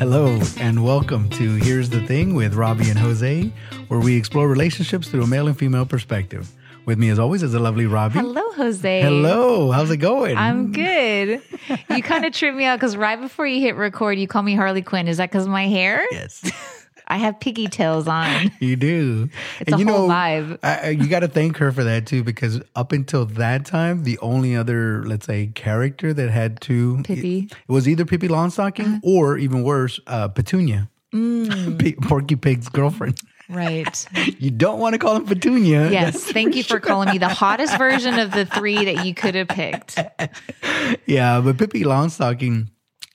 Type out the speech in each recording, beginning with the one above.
Hello, and welcome to Here's the Thing with Robbie and Jose, where we explore relationships through a male and female perspective. With me, as always, is the lovely Robbie. Hello, Jose. Hello. How's it going? I'm good. You kind of tripped me out because right before you hit record, you call me Harley Quinn. Is that because of my hair? Yes. I have piggy tails on. You do. It's and a whole vibe. You got to thank her for that, too, because up until that time, the only other, let's say, character that had two... Pippi. It was either Pippi Longstocking or, even worse, Petunia. Porky Pig's girlfriend. Right. You don't want to call him Petunia. Yes. Thank you for calling me the hottest version of the three that you could have picked. Yeah, but Pippi Longstocking...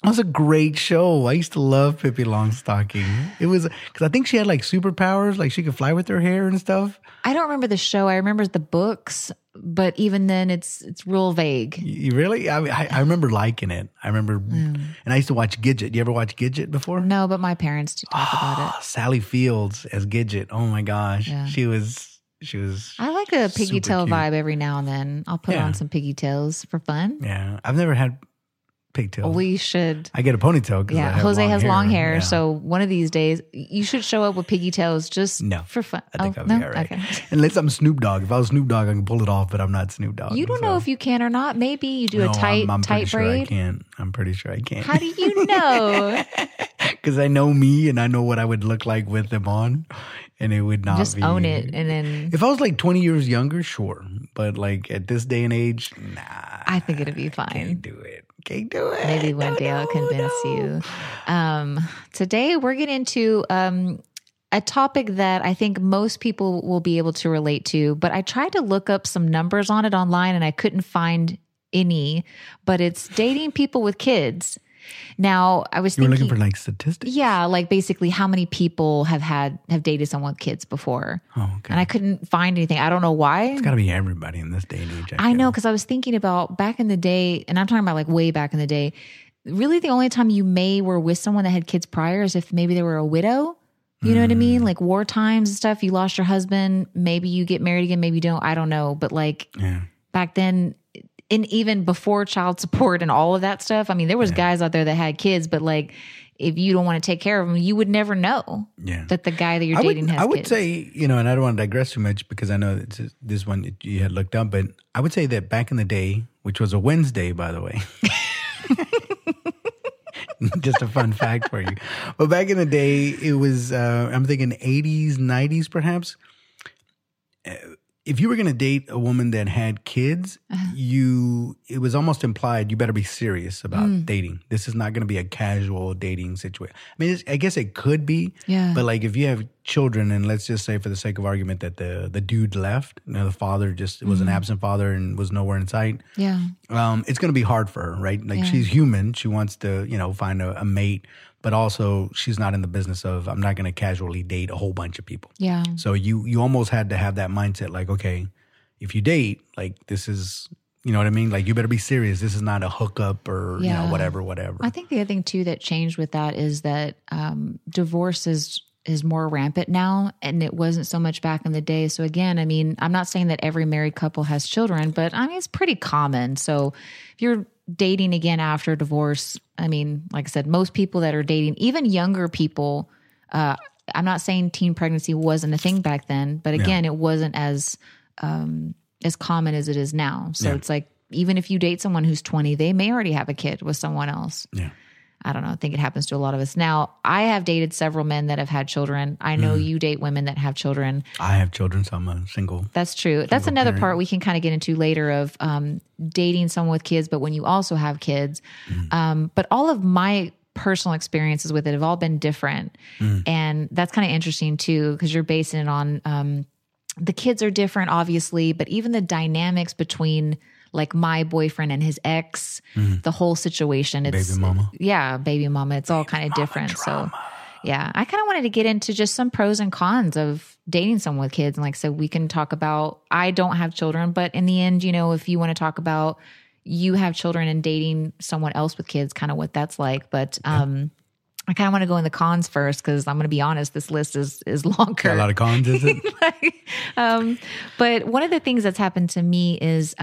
It was a great show. I used to love Pippi Longstocking. It was because I think she had like superpowers, like she could fly with her hair and stuff. I don't remember the show. I remember the books, but even then, it's real vague. You really? I remember liking it. I remember, and I used to watch Gidget. You ever watch Gidget before? No, but my parents did talk about it. Sally Fields as Gidget. Oh my gosh, yeah. She was. I like a piggy tail vibe every now and then. I'll put on some piggy tails for fun. Yeah, I've never had. Pigtail. We should. I get a ponytail because Jose has long hair. Yeah. So one of these days, you should show up with pigtails just for fun. I think I'll be all right. Okay. Unless I'm Snoop Dogg. If I was Snoop Dogg, I can pull it off, but I'm not Snoop Dogg. You don't know if you can or not. Maybe you do a tight braid. Sure I can't. I'm pretty sure I can. How do you know? Because I know me and I know what I would look like with them on. And it would not just be... Just own it and then... If I was like 20 years younger, sure. But like at this day and age, nah. I think it'd be fine. Can't do it. Maybe one day I'll convince you. Today we're getting into a topic that I think most people will be able to relate to. But I tried to look up some numbers on it online and I couldn't find any. But it's dating people with kids. Now, I was thinking... You were looking for, like, statistics? Yeah, like, basically, how many people have dated someone with kids before. Oh, okay. And I couldn't find anything. I don't know why. It's got to be everybody in this day and age. I know, because I was thinking about back in the day, and I'm talking about, like, way back in the day, really the only time you were with someone that had kids prior is if maybe they were a widow. You know what I mean? Like, war times and stuff. You lost your husband. Maybe you get married again. Maybe you don't. I don't know. But, like, back then... And even before child support and all of that stuff, I mean, there was guys out there that had kids, but like, if you don't want to take care of them, you would never know that the guy that you're dating has kids. I would say, you know, and I don't want to digress too much because I know this one you had looked up, but I would say that back in the day, which was a Wednesday, by the way, just a fun fact for you. But back in the day, it was, I'm thinking 80s, 90s perhaps. If you were going to date a woman that had kids, it was almost implied you better be serious about dating. This is not going to be a casual dating situation. I mean, I guess it could be, but like if you have children and let's just say for the sake of argument that the dude left, you know, the father just was an absent father and was nowhere in sight. Yeah, it's going to be hard for her, right? Like she's human. She wants to, you know, find a mate. But also, she's not in the business of, I'm not going to casually date a whole bunch of people. Yeah. So you almost had to have that mindset like, okay, if you date, like this is, you know what I mean? Like you better be serious. This is not a hookup or, you know, whatever. I think the other thing too that changed with that is that divorce is more rampant now and it wasn't so much back in the day. So again, I mean, I'm not saying that every married couple has children, but I mean, it's pretty common. So if you're dating again after divorce, I mean, like I said, most people that are dating, even younger people, I'm not saying teen pregnancy wasn't a thing back then, but again, it wasn't as common as it is now. So it's like, even if you date someone who's 20, they may already have a kid with someone else. Yeah. I don't know. I think it happens to a lot of us. Now, I have dated several men that have had children. I know you date women that have children. I have children, so I'm a single. That's true. That's another part we can kind of get into later of dating someone with kids, but when you also have kids. But all of my personal experiences with it have all been different. And that's kind of interesting too, because you're basing it on the kids are different, obviously, but even the dynamics between like my boyfriend and his ex, the whole situation. It's baby mama. Yeah, baby mama. It's baby all kind of different. Drama. So yeah, I kind of wanted to get into just some pros and cons of dating someone with kids. And like, so we can talk about, I don't have children, but in the end, you know, if you want to talk about you have children and dating someone else with kids, kind of what that's like. But I kind of want to go in the cons first because I'm going to be honest, this list is longer. Got a lot of cons, is it? But one of the things that's happened to me is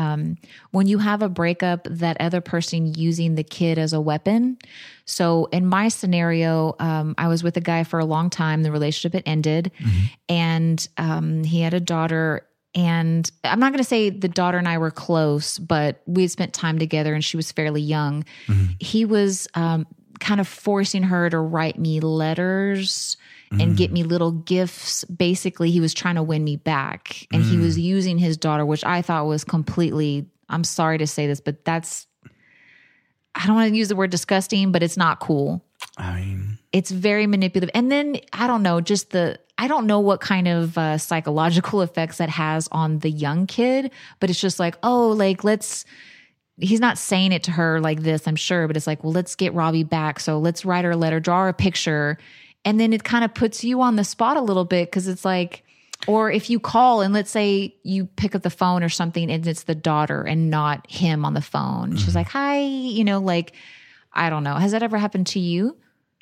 when you have a breakup, that other person using the kid as a weapon. So in my scenario, I was with a guy for a long time. The relationship had ended, mm-hmm. and he had a daughter. And I'm not going to say the daughter and I were close, but we had spent time together and she was fairly young. Mm-hmm. He was kind of forcing her to write me letters and get me little gifts. Basically, he was trying to win me back, and he was using his daughter, which I thought was completely, I'm sorry to say this, but that's, I don't want to use the word disgusting, but it's not cool. I mean, it's very manipulative. And then I don't know, just the, I don't know what kind of psychological effects that has on the young kid, but it's just like, oh, like let's, he's not saying it to her like this, I'm sure, but it's like, well, let's get Robbie back. So let's write her a letter, draw her a picture. And then it kind of puts you on the spot a little bit, because it's like, or if you call and let's say you pick up the phone or something and it's the daughter and not him on the phone. Mm-hmm. She's like, hi, you know, like, I don't know. Has that ever happened to you?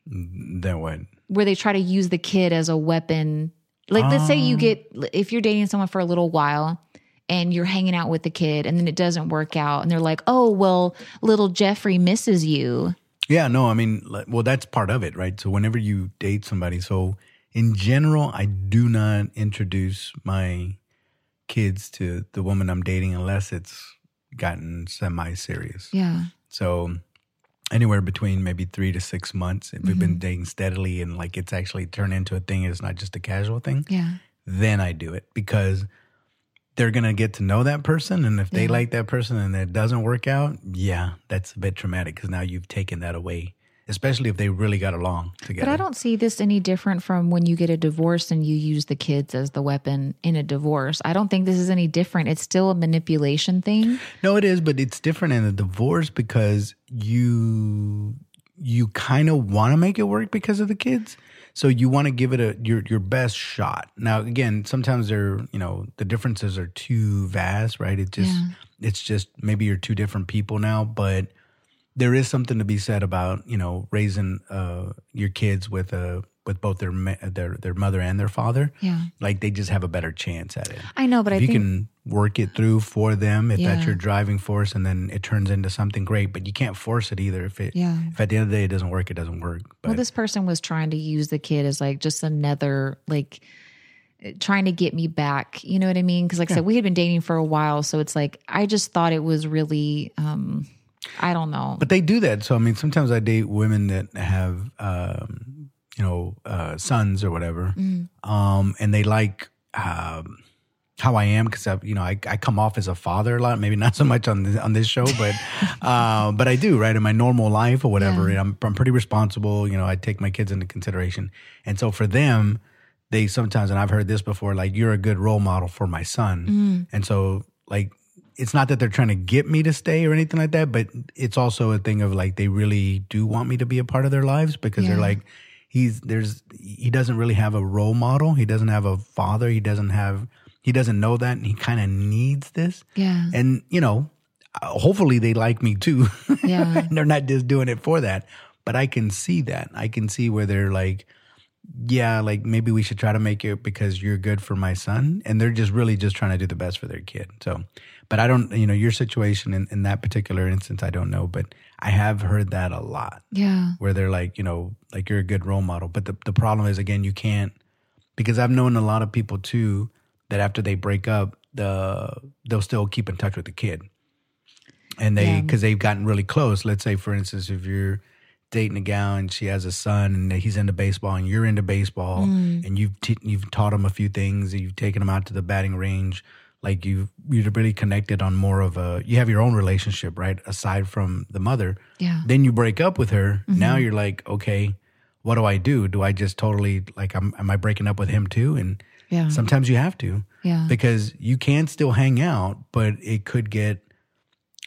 That would. Where they try to use the kid as a weapon. Like, let's say you get, if you're dating someone for a little while and you're hanging out with the kid and then it doesn't work out and they're like, oh, well, little Jeffrey misses you. Yeah, no, I mean, well, that's part of it, right? So whenever you date somebody, so in general, I do not introduce my kids to the woman I'm dating unless it's gotten semi-serious. Yeah. So anywhere between maybe 3 to 6 months, if we've been dating steadily and like it's actually turned into a thing, it's not just a casual thing, yeah, then I do it, because they're going to get to know that person. And if they like that person and it doesn't work out, yeah, that's a bit traumatic, because now you've taken that away, especially if they really got along together. But I don't see this any different from when you get a divorce and you use the kids as the weapon in a divorce. I don't think this is any different. It's still a manipulation thing. No, it is, but it's different in a divorce because you kind of want to make it work because of the kids. So you want to give it your best shot. Now, again, sometimes they're, you know, the differences are too vast, right? It's just maybe you're two different people now, but there is something to be said about, you know, raising your kids with both their mother and their father. Yeah, like they just have a better chance at it. I know, but I think you can work it through for them if that's your driving force, and then it turns into something great. But you can't force it either. If at the end of the day it doesn't work, it doesn't work. But, well, this person was trying to use the kid as like just another, like trying to get me back. You know what I mean? Because like I said, we had been dating for a while, so it's like I just thought it was really. I don't know. But they do that. So, I mean, sometimes I date women that have, sons or whatever. And they like how I am, because, you know, I come off as a father a lot. Maybe not so much on this show, but but I do, right? In my normal life or whatever. Yeah. I'm pretty responsible. You know, I take my kids into consideration. And so for them, they sometimes, and I've heard this before, like, you're a good role model for my son. And so, like, it's not that they're trying to get me to stay or anything like that, but it's also a thing of like, they really do want me to be a part of their lives, because they're like, he doesn't really have a role model. He doesn't have a father. He doesn't know that. And he kind of needs this. Yeah. And, you know, hopefully they like me too. Yeah. They're not just doing it for that, but I can see that. I can see where they're like, yeah, like maybe we should try to make it because you're good for my son. And they're just really just trying to do the best for their kid. So, but I don't, you know, your situation in that particular instance, I don't know, but I have heard that a lot. Yeah. Where they're like, you know, like you're a good role model. But the problem is, again, you can't, because I've known a lot of people too, that after they break up, they'll still keep in touch with the kid. And because they've gotten really close. Let's say, for instance, if you're dating a gal and she has a son and he's into baseball and you're into baseball and you've taught him a few things and you've taken him out to the batting range, like you've really connected on more of a, you have your own relationship, right? Aside from the mother. Yeah. Then you break up with her. Mm-hmm. Now you're like, okay, what do I do? Do I just totally, like, am I breaking up with him too? And sometimes you have to because you can still hang out, but it could get,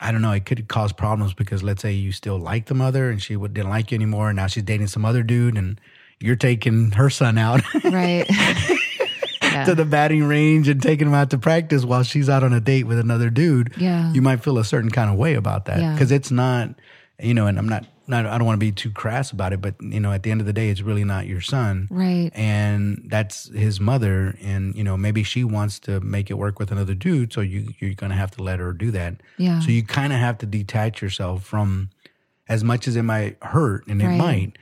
I don't know, it could cause problems, because let's say you still like the mother and she didn't like you anymore, and now she's dating some other dude and you're taking her son out to the batting range and taking him out to practice while she's out on a date with another dude. Yeah. You might feel a certain kind of way about that because it's not, you know, and I'm not I don't want to be too crass about it, but you know, at the end of the day, it's really not your son, right? And that's his mother, and you know, maybe she wants to make it work with another dude, so you're gonna have to let her do that. Yeah. So you kind of have to detach yourself from, as much as it might hurt, and it might,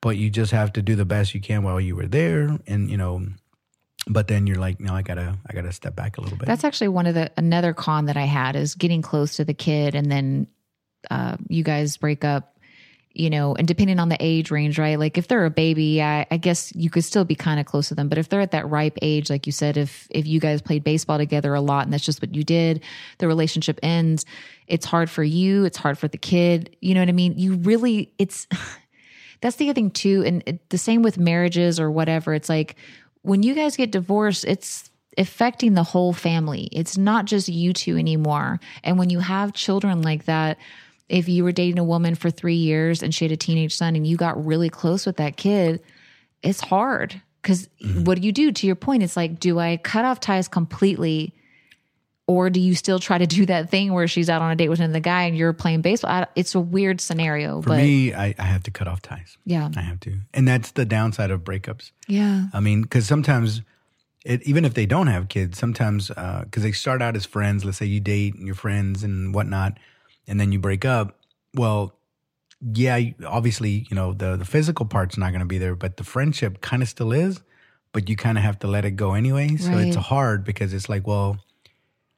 but you just have to do the best you can while you were there, and you know. But then you're like, no, I gotta step back a little bit. That's actually another con that I had is getting close to the kid, and then you guys break up. You know, and depending on the age range, right? Like if they're a baby, I guess you could still be kind of close to them. But if they're at that ripe age, like you said, if you guys played baseball together a lot and that's just what you did, the relationship ends. It's hard for you. It's hard for the kid. You know what I mean? That's the other thing too. And the same with marriages or whatever. It's like when you guys get divorced, it's affecting the whole family. It's not just you two anymore. And when you have children like that, if you were dating a woman for 3 years and she had a teenage son and you got really close with that kid, it's hard. Because what do you do? To your point, it's like, do I cut off ties completely? Or do you still try to do that thing where she's out on a date with another guy and you're playing baseball? It's a weird scenario. For me, I have to cut off ties. Yeah. I have to. And that's the downside of breakups. Yeah. I mean, because sometimes... even if they don't have kids, sometimes... because they start out as friends. Let's say you date and you're friends and whatnot... and then you break up, well, yeah, obviously, you know, the physical part's not going to be there, but the friendship kind of still is, but you kind of have to let it go anyway. So it's hard because it's like, well,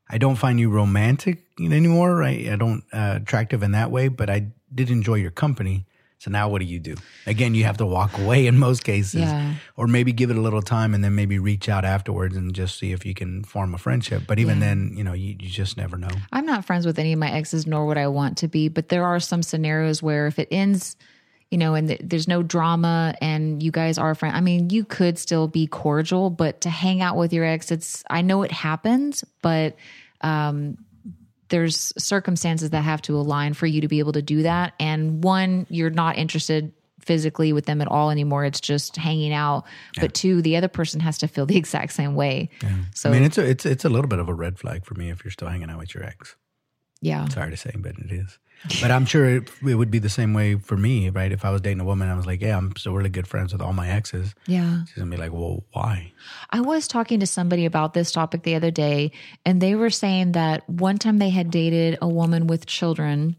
I don't find you romantic anymore, right? I don't attractive in that way, but I did enjoy your company. So now what do you do? Again, you have to walk away in most cases, or maybe give it a little time and then maybe reach out afterwards and just see if you can form a friendship. But even then, you know, you just never know. I'm not friends with any of my exes, nor would I want to be. But there are some scenarios where if it ends, you know, and there's no drama and you guys are friends, I mean, you could still be cordial, but to hang out with your ex, I know it happens, but there's circumstances that have to align for you to be able to do that. And one, you're not interested physically with them at all anymore. It's just hanging out. Yeah. But two, the other person has to feel the exact same way. Yeah. So I mean, it's a little bit of a red flag for me if you're still hanging out with your ex. Yeah. Sorry to say, but it is. But I'm sure it would be the same way for me, right? If I was dating a woman, I was like, yeah, I'm still really good friends with all my exes. Yeah. She's going to be like, well, why? I was talking to somebody about this topic the other day, and they were saying that one time they had dated a woman with children,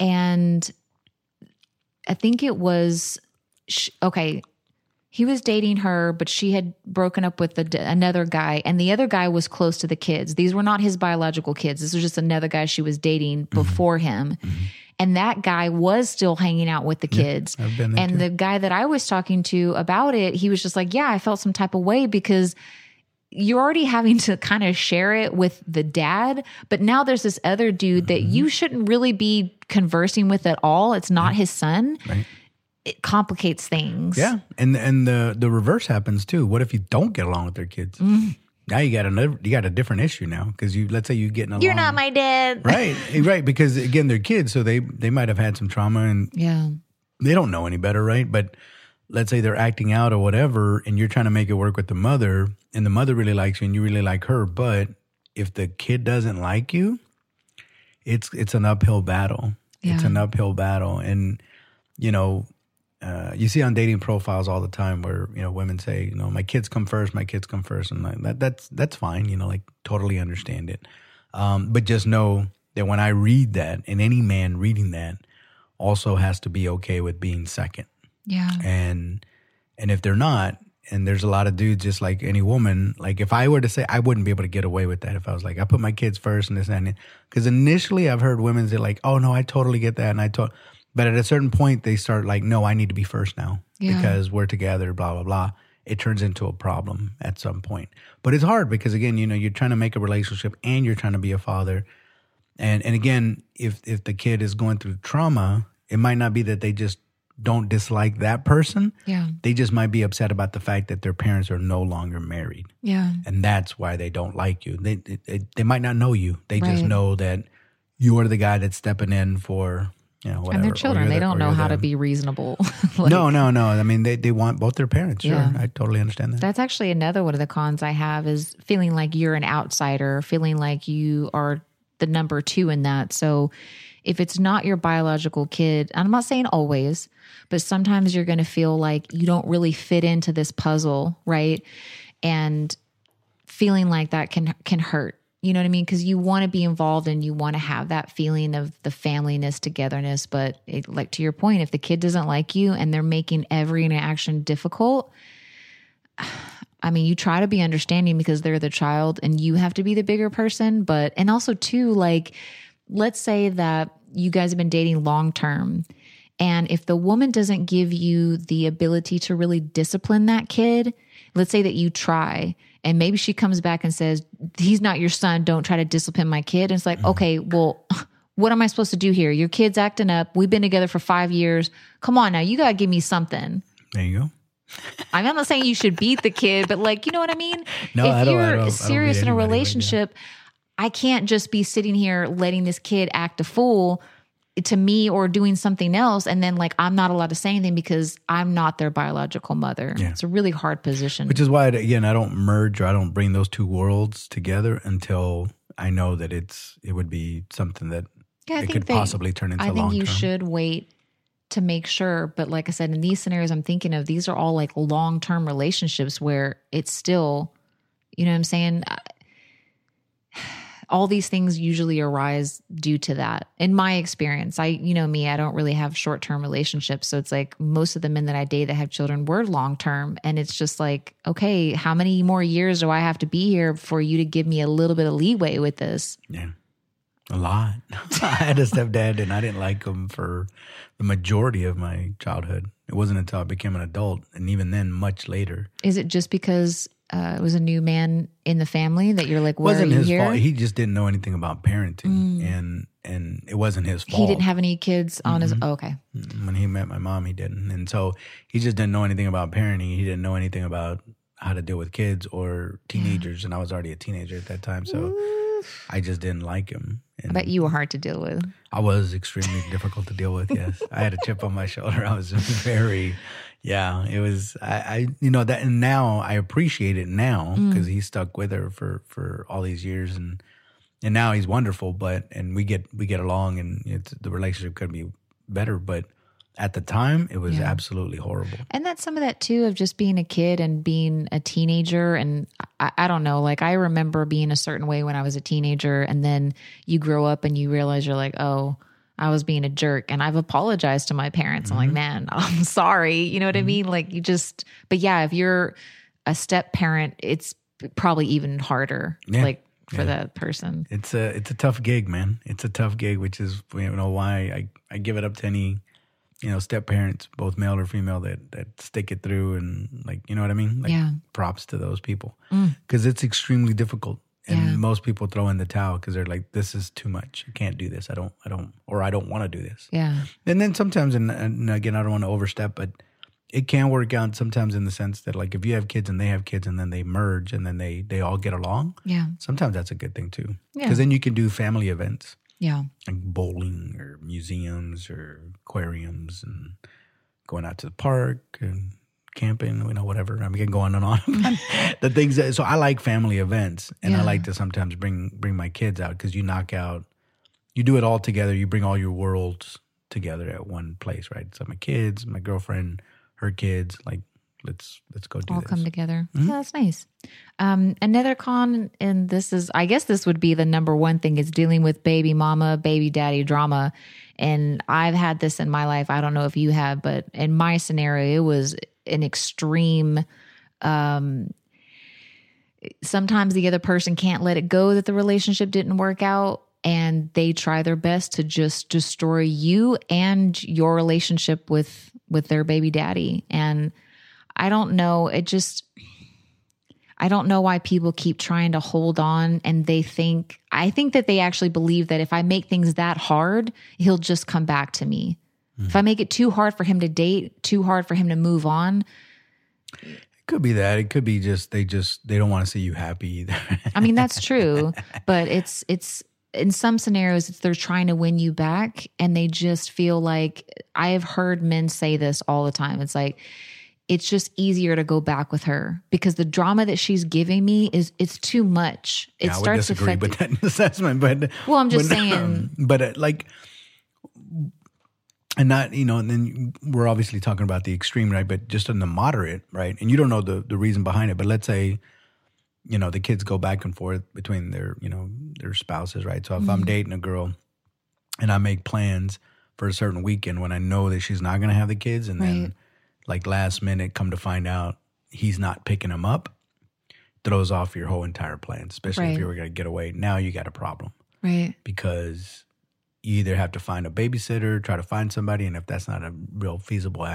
and I think it was, he was dating her, but she had broken up with another guy, and the other guy was close to the kids. These were not his biological kids. This was just another guy she was dating before him. Mm-hmm. And that guy was still hanging out with the kids. Yeah, I've been there and too. The guy that I was talking to about it, he was just like, yeah, I felt some type of way because you're already having to kind of share it with the dad. But now there's this other dude that you shouldn't really be conversing with at all. It's not his son. Right. It complicates things. Yeah. And the reverse happens too. What if you don't get along with their kids? Now you got a different issue now because let's say you get along. You're not my dad. Right. Because again, they're kids. So they might have had some trauma and they don't know any better. Right. But let's say they're acting out or whatever, and you're trying to make it work with the mother, and the mother really likes you and you really like her. But if the kid doesn't like you, it's an uphill battle. Yeah. It's an uphill battle. And you know, you see on dating profiles all the time where, you know, women say, you know, my kids come first. And like, that's fine. You know, like totally understand it. But just know that when I read that, and any man reading that also has to be okay with being second. Yeah. And if they're not, and there's a lot of dudes just like any woman, like if I were to say, I wouldn't be able to get away with that if I was like, I put my kids first and this and that. Because initially I've heard women say like, oh no, I totally get that. But at a certain point, they start like, no, I need to be first now because we're together, blah, blah, blah. It turns into a problem at some point. But it's hard because, again, you know, you're trying to make a relationship and you're trying to be a father. And again, if the kid is going through trauma, it might not be that they just don't dislike that person. Yeah. They just might be upset about the fact that their parents are no longer married. Yeah. And that's why they don't like you. They might not know you. They just know that you are the guy that's stepping in for... You know, whatever. And their children, they don't know how to be reasonable. Like, no. I mean, they want both their parents. Sure, yeah. I totally understand that. That's actually another one of the cons I have is feeling like you're an outsider, feeling like you are the number two in that. So if it's not your biological kid, I'm not saying always, but sometimes you're going to feel like you don't really fit into this puzzle, right? And feeling like that can hurt. You know what I mean? Because you want to be involved and you want to have that feeling of the familyness, togetherness. But it, like to your point, if the kid doesn't like you and they're making every interaction difficult, I mean, you try to be understanding because they're the child and you have to be the bigger person. But, and also too, like, let's say that you guys have been dating long-term, and if the woman doesn't give you the ability to really discipline that kid, let's say that you try, and maybe she comes back and says, he's not your son. Don't try to discipline my kid. And it's like, okay, well, what am I supposed to do here? Your kid's acting up. We've been together for 5 years. Come on now. You got to give me something. There you go. I'm not saying you should beat the kid, but like, you know what I mean? No, if you're serious in a relationship, I can't just be sitting here letting this kid act a fool to me or doing something else. And then like, I'm not allowed to say anything because I'm not their biological mother. Yeah. It's a really hard position. Which is why, again, I don't merge or I don't bring those two worlds together until I know that it would be something that it could possibly turn into long-term. I think you should wait to make sure. But like I said, in these scenarios I'm thinking of, these are all like long-term relationships where it's still, you know what I'm saying? All these things usually arise due to that. In my experience, you know me, I don't really have short-term relationships. So it's like most of the men that I date that have children were long-term. And it's just like, okay, how many more years do I have to be here for you to give me a little bit of leeway with this? Yeah, a lot. I had a stepdad and I didn't like him for the majority of my childhood. It wasn't until I became an adult, and even then much later. Is it just because... it was a new man in the family that you're like, where are you here? Wasn't his fault. He just didn't know anything about parenting, and it wasn't his fault. He didn't have any kids on his. Oh, okay. When he met my mom, he didn't, and so he just didn't know anything about parenting. He didn't know anything about how to deal with kids or teenagers, and I was already a teenager at that time, so I just didn't like him. And I bet you were hard to deal with. I was extremely difficult to deal with. Yes, I had a chip on my shoulder. I was very. Yeah, it was, I you know, that, and now I appreciate it now because he stuck with her for all these years, and now he's wonderful, and we get along, and the relationship could be better, but at the time it was absolutely horrible. And that's some of that too, of just being a kid and being a teenager, and I don't know, like I remember being a certain way when I was a teenager, and then you grow up and you realize you're like, oh, I was being a jerk, and I've apologized to my parents. I'm like, man, I'm sorry. You know what I mean? Like but yeah, if you're a step parent, it's probably even harder for that person. It's a tough gig, man. It's a tough gig, which is, you know, why I give it up to any, you know, step parents, both male or female, that stick it through, and like, you know what I mean? Like props to those people, because it's extremely difficult. And most people throw in the towel because they're like, this is too much. I can't do this. I don't want to do this. Yeah. And then sometimes, and again, I don't want to overstep, but it can work out sometimes in the sense that like if you have kids and they have kids and then they merge and then they all get along. Yeah. Sometimes that's a good thing too. Yeah. Because then you can do family events. Yeah. Like bowling or museums or aquariums and going out to the park and camping, you know, whatever. I mean, going on and on. The things that, so I like family events, and I like to sometimes bring my kids out because you do it all together. You bring all your worlds together at one place, right? So my kids, my girlfriend, her kids, like let's go do all this. All come together. Mm-hmm. Yeah, that's nice. Another con, and this is, I guess this would be the number one thing, is dealing with baby mama, baby daddy drama. And I've had this in my life. I don't know if you have, but in my scenario, it was an extreme, sometimes the other person can't let it go that the relationship didn't work out, and they try their best to just destroy you and your relationship with their baby daddy. And I don't know. I don't know why people keep trying to hold on, and I think that they actually believe that if I make things that hard, he'll just come back to me. If I make it too hard for him to date, too hard for him to move on. It could be that. It could be just they don't want to see you happy either. I mean, that's true. But it's in some scenarios, they're trying to win you back, and they just feel like, I have heard men say this all the time. It's like, it's just easier to go back with her because the drama that she's giving me it's too much. It starts affecting. I would disagree with that assessment. But, well, I'm just saying. But like... and not, you know, and then we're obviously talking about the extreme, right? But just in the moderate, right? And you don't know the reason behind it, but let's say, you know, the kids go back and forth between their, you know, their spouses, right? So if I'm dating a girl and I make plans for a certain weekend when I know that she's not going to have the kids, and then like last minute come to find out he's not picking them up, throws off your whole entire plan, especially if you were going to get away. Now you got a problem. Right. Because you either have to find a babysitter, try to find somebody, and if that's not a real feasible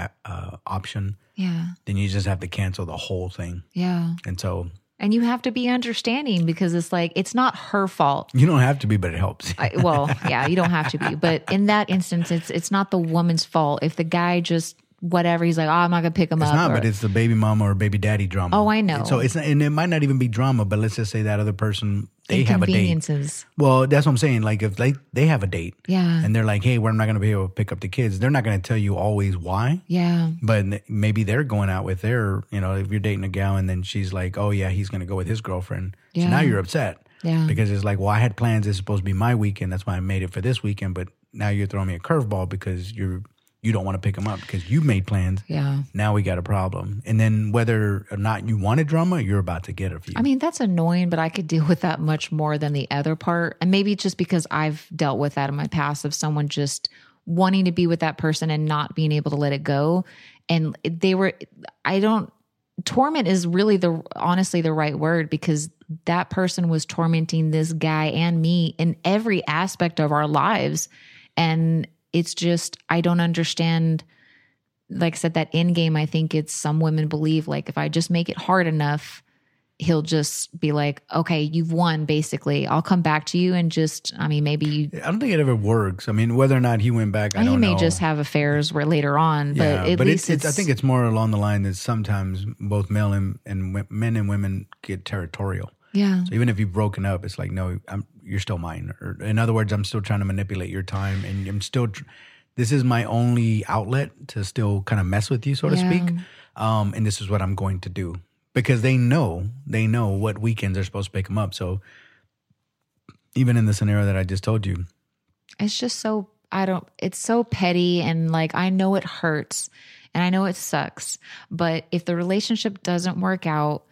option, then you just have to cancel the whole thing. Yeah. And so... And you have to be understanding because it's like, it's not her fault. You don't have to be, but it helps. Well, yeah, you don't have to be. But in that instance, it's not the woman's fault. If the guy just... whatever, he's like, oh, I'm not going to pick him up. It's not, but it's the baby mama or baby daddy drama. Oh, I know. So it's, and it might not even be drama, but let's just say that other person, they have a date. Well, that's what I'm saying. Like if they have a date and they're like, hey, well, I'm not going to be able to pick up the kids. They're not going to tell you always why. Yeah. But maybe they're going out with their, you know, if you're dating a gal and then she's like, oh yeah, he's going to go with his girlfriend. Yeah. So now you're upset. Yeah. Because it's like, well, I had plans. It's supposed to be my weekend. That's why I made it for this weekend. But now you're throwing me a curveball because you don't want to pick them up because you made plans. Yeah. Now we got a problem. And then whether or not you wanted drama, you're about to get a few. I mean, that's annoying, but I could deal with that much more than the other part. And maybe just because I've dealt with that in my past of someone just wanting to be with that person and not being able to let it go. And they were, torment is really honestly the right word because that person was tormenting this guy and me in every aspect of our lives. And it's just, I don't understand, like I said, that end game. I think it's some women believe, like, if I just make it hard enough, he'll just be like, okay, you've won, basically. I'll come back to you and just, I mean, maybe you... I don't think it ever works. I mean, whether or not he went back, I don't know. He may just have affairs where later on, but at least I think it's more along the line that sometimes both men and women get territorial. Yeah. So even if you've broken up, it's like, no, you're still mine. Or in other words, I'm still trying to manipulate your time, and I'm still. This is my only outlet to still kind of mess with you, so to speak. And this is what I'm going to do because they know what weekends they're supposed to pick them up. So even in the scenario that I just told you, it's just so it's so petty, and like I know it hurts, and I know it sucks, but if the relationship doesn't work out,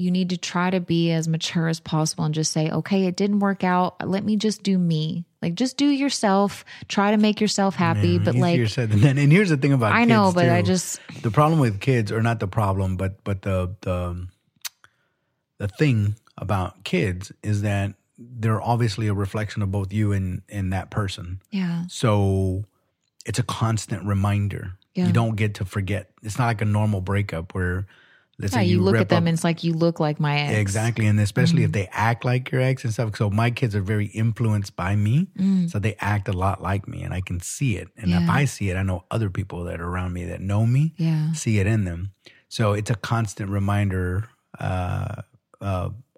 you need to try to be as mature as possible and just say, okay, it didn't work out. Let me just do me. Like, just do yourself. Try to make yourself happy. Yeah, but like, said than that. And here's the thing about kids, the problem with kids, or not the problem, but the thing about kids is that they're obviously a reflection of both you and that person. Yeah. So it's a constant reminder. Yeah. You don't get to forget. It's not like a normal breakup where... you look at them and it's like, you look like my ex. Exactly. And especially if they act like your ex and stuff. So my kids are very influenced by me. Mm. So they act a lot like me and I can see it. And if I see it, I know other people that are around me that know me see it in them. So it's a constant reminder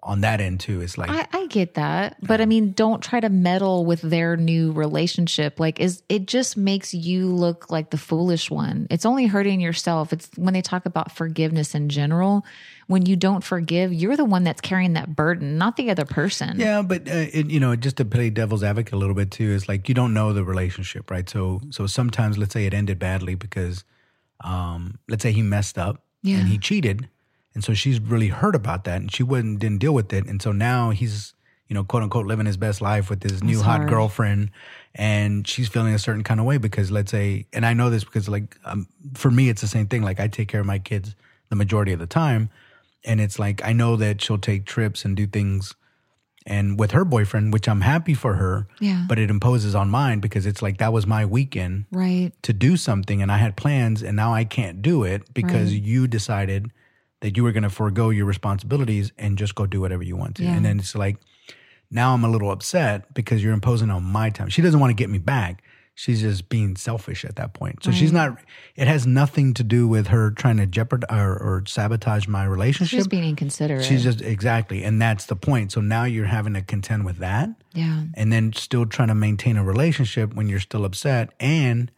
on that end too. It's like... I get that. But I mean, don't try to meddle with their new relationship. Like, it just makes you look like the foolish one. It's only hurting yourself. It's when they talk about forgiveness in general, when you don't forgive, you're the one that's carrying that burden, not the other person. Yeah, but, just to play devil's advocate a little bit too, is like, you don't know the relationship, right? So sometimes, let's say it ended badly because, let's say he messed up and he cheated. And so she's really hurt about that, and she didn't deal with it. And so now he's, you know, quote unquote, living his best life with his new hot girlfriend, and she's feeling a certain kind of way because, let's say, and I know this because, like, for me, it's the same thing. Like, I take care of my kids the majority of the time, and it's like I know that she'll take trips and do things, and with her boyfriend, which I'm happy for her, but it imposes on mine because it's like that was my weekend, right, to do something, and I had plans, and now I can't do it because you decided that you were going to forego your responsibilities and just go do whatever you want to. Yeah. And then it's like, now I'm a little upset because you're imposing on my time. She doesn't want to get me back. She's just being selfish at that point. So she's not, it has nothing to do with her trying to jeopardize or sabotage my relationship. She's being inconsiderate. She's just, exactly. And that's the point. So now you're having to contend with that. Yeah. And then still trying to maintain a relationship when you're still upset, and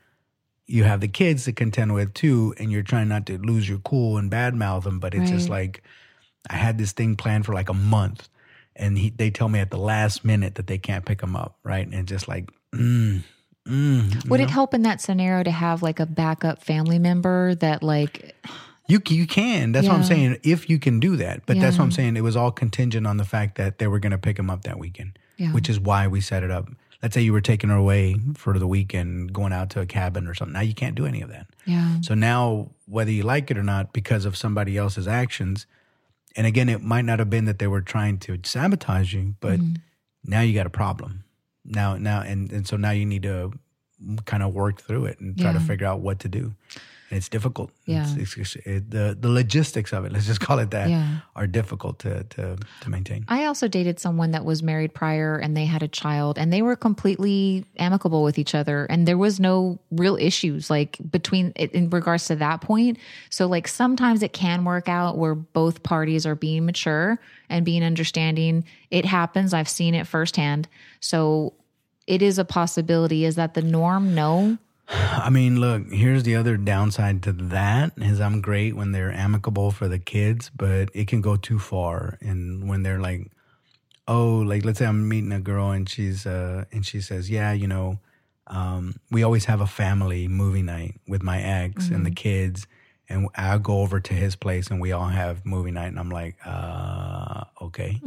you have the kids to contend with too, and you're trying not to lose your cool and badmouth them, but it's just like, I had this thing planned for like a month, and they tell me at the last minute that they can't pick them up, right? And it's just like, Would it help in that scenario to have like a backup family member that like... You can. That's what I'm saying. If you can do that. But that's what I'm saying. It was all contingent on the fact that they were going to pick him up that weekend, which is why we set it up. Let's say you were taking her away for the weekend, going out to a cabin or something. Now you can't do any of that. Yeah. So now, whether you like it or not, because of somebody else's actions, and again, it might not have been that they were trying to sabotage you, but now you got a problem. Now, so now you need to kind of work through it and try to figure out what to do. And it's difficult. Yeah. The logistics of it, let's just call it that, are difficult to maintain. I also dated someone that was married prior and they had a child and they were completely amicable with each other. And there was no real issues like between it in regards to that point. So like sometimes it can work out where both parties are being mature and being understanding. It happens. I've seen it firsthand. So it is a possibility. Is that the norm? No. I mean, look, here's the other downside to that is I'm great when they're amicable for the kids, but it can go too far. And when they're like, oh, like let's say I'm meeting a girl and she says, yeah, you know, we always have a family movie night with my ex and the kids, and I'll go over to his place and we all have movie night. And I'm like, okay.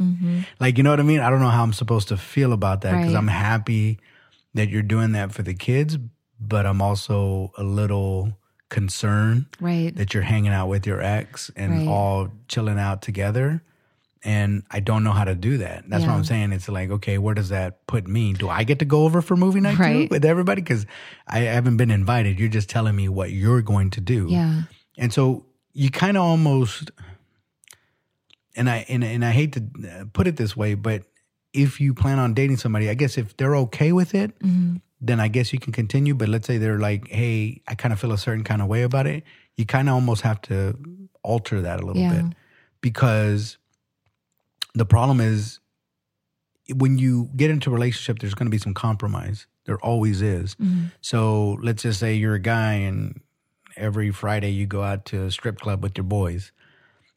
Like, you know what I mean? I don't know how I'm supposed to feel about that because I'm happy that you're doing that for the kids, but I'm also a little concerned that you're hanging out with your ex and all chilling out together. And I don't know how to do that. That's what I'm saying. It's like, okay, where does that put me? Do I get to go over for movie night too with everybody? Because I haven't been invited. You're just telling me what you're going to do. Yeah. And so you kind of almost, and I hate to put it this way, but if you plan on dating somebody, I guess if they're okay with it, then I guess you can continue. But let's say they're like, hey, I kind of feel a certain kind of way about it. You kind of almost have to alter that a little bit, because the problem is when you get into a relationship, there's going to be some compromise. There always is. So let's just say you're a guy and every Friday you go out to a strip club with your boys.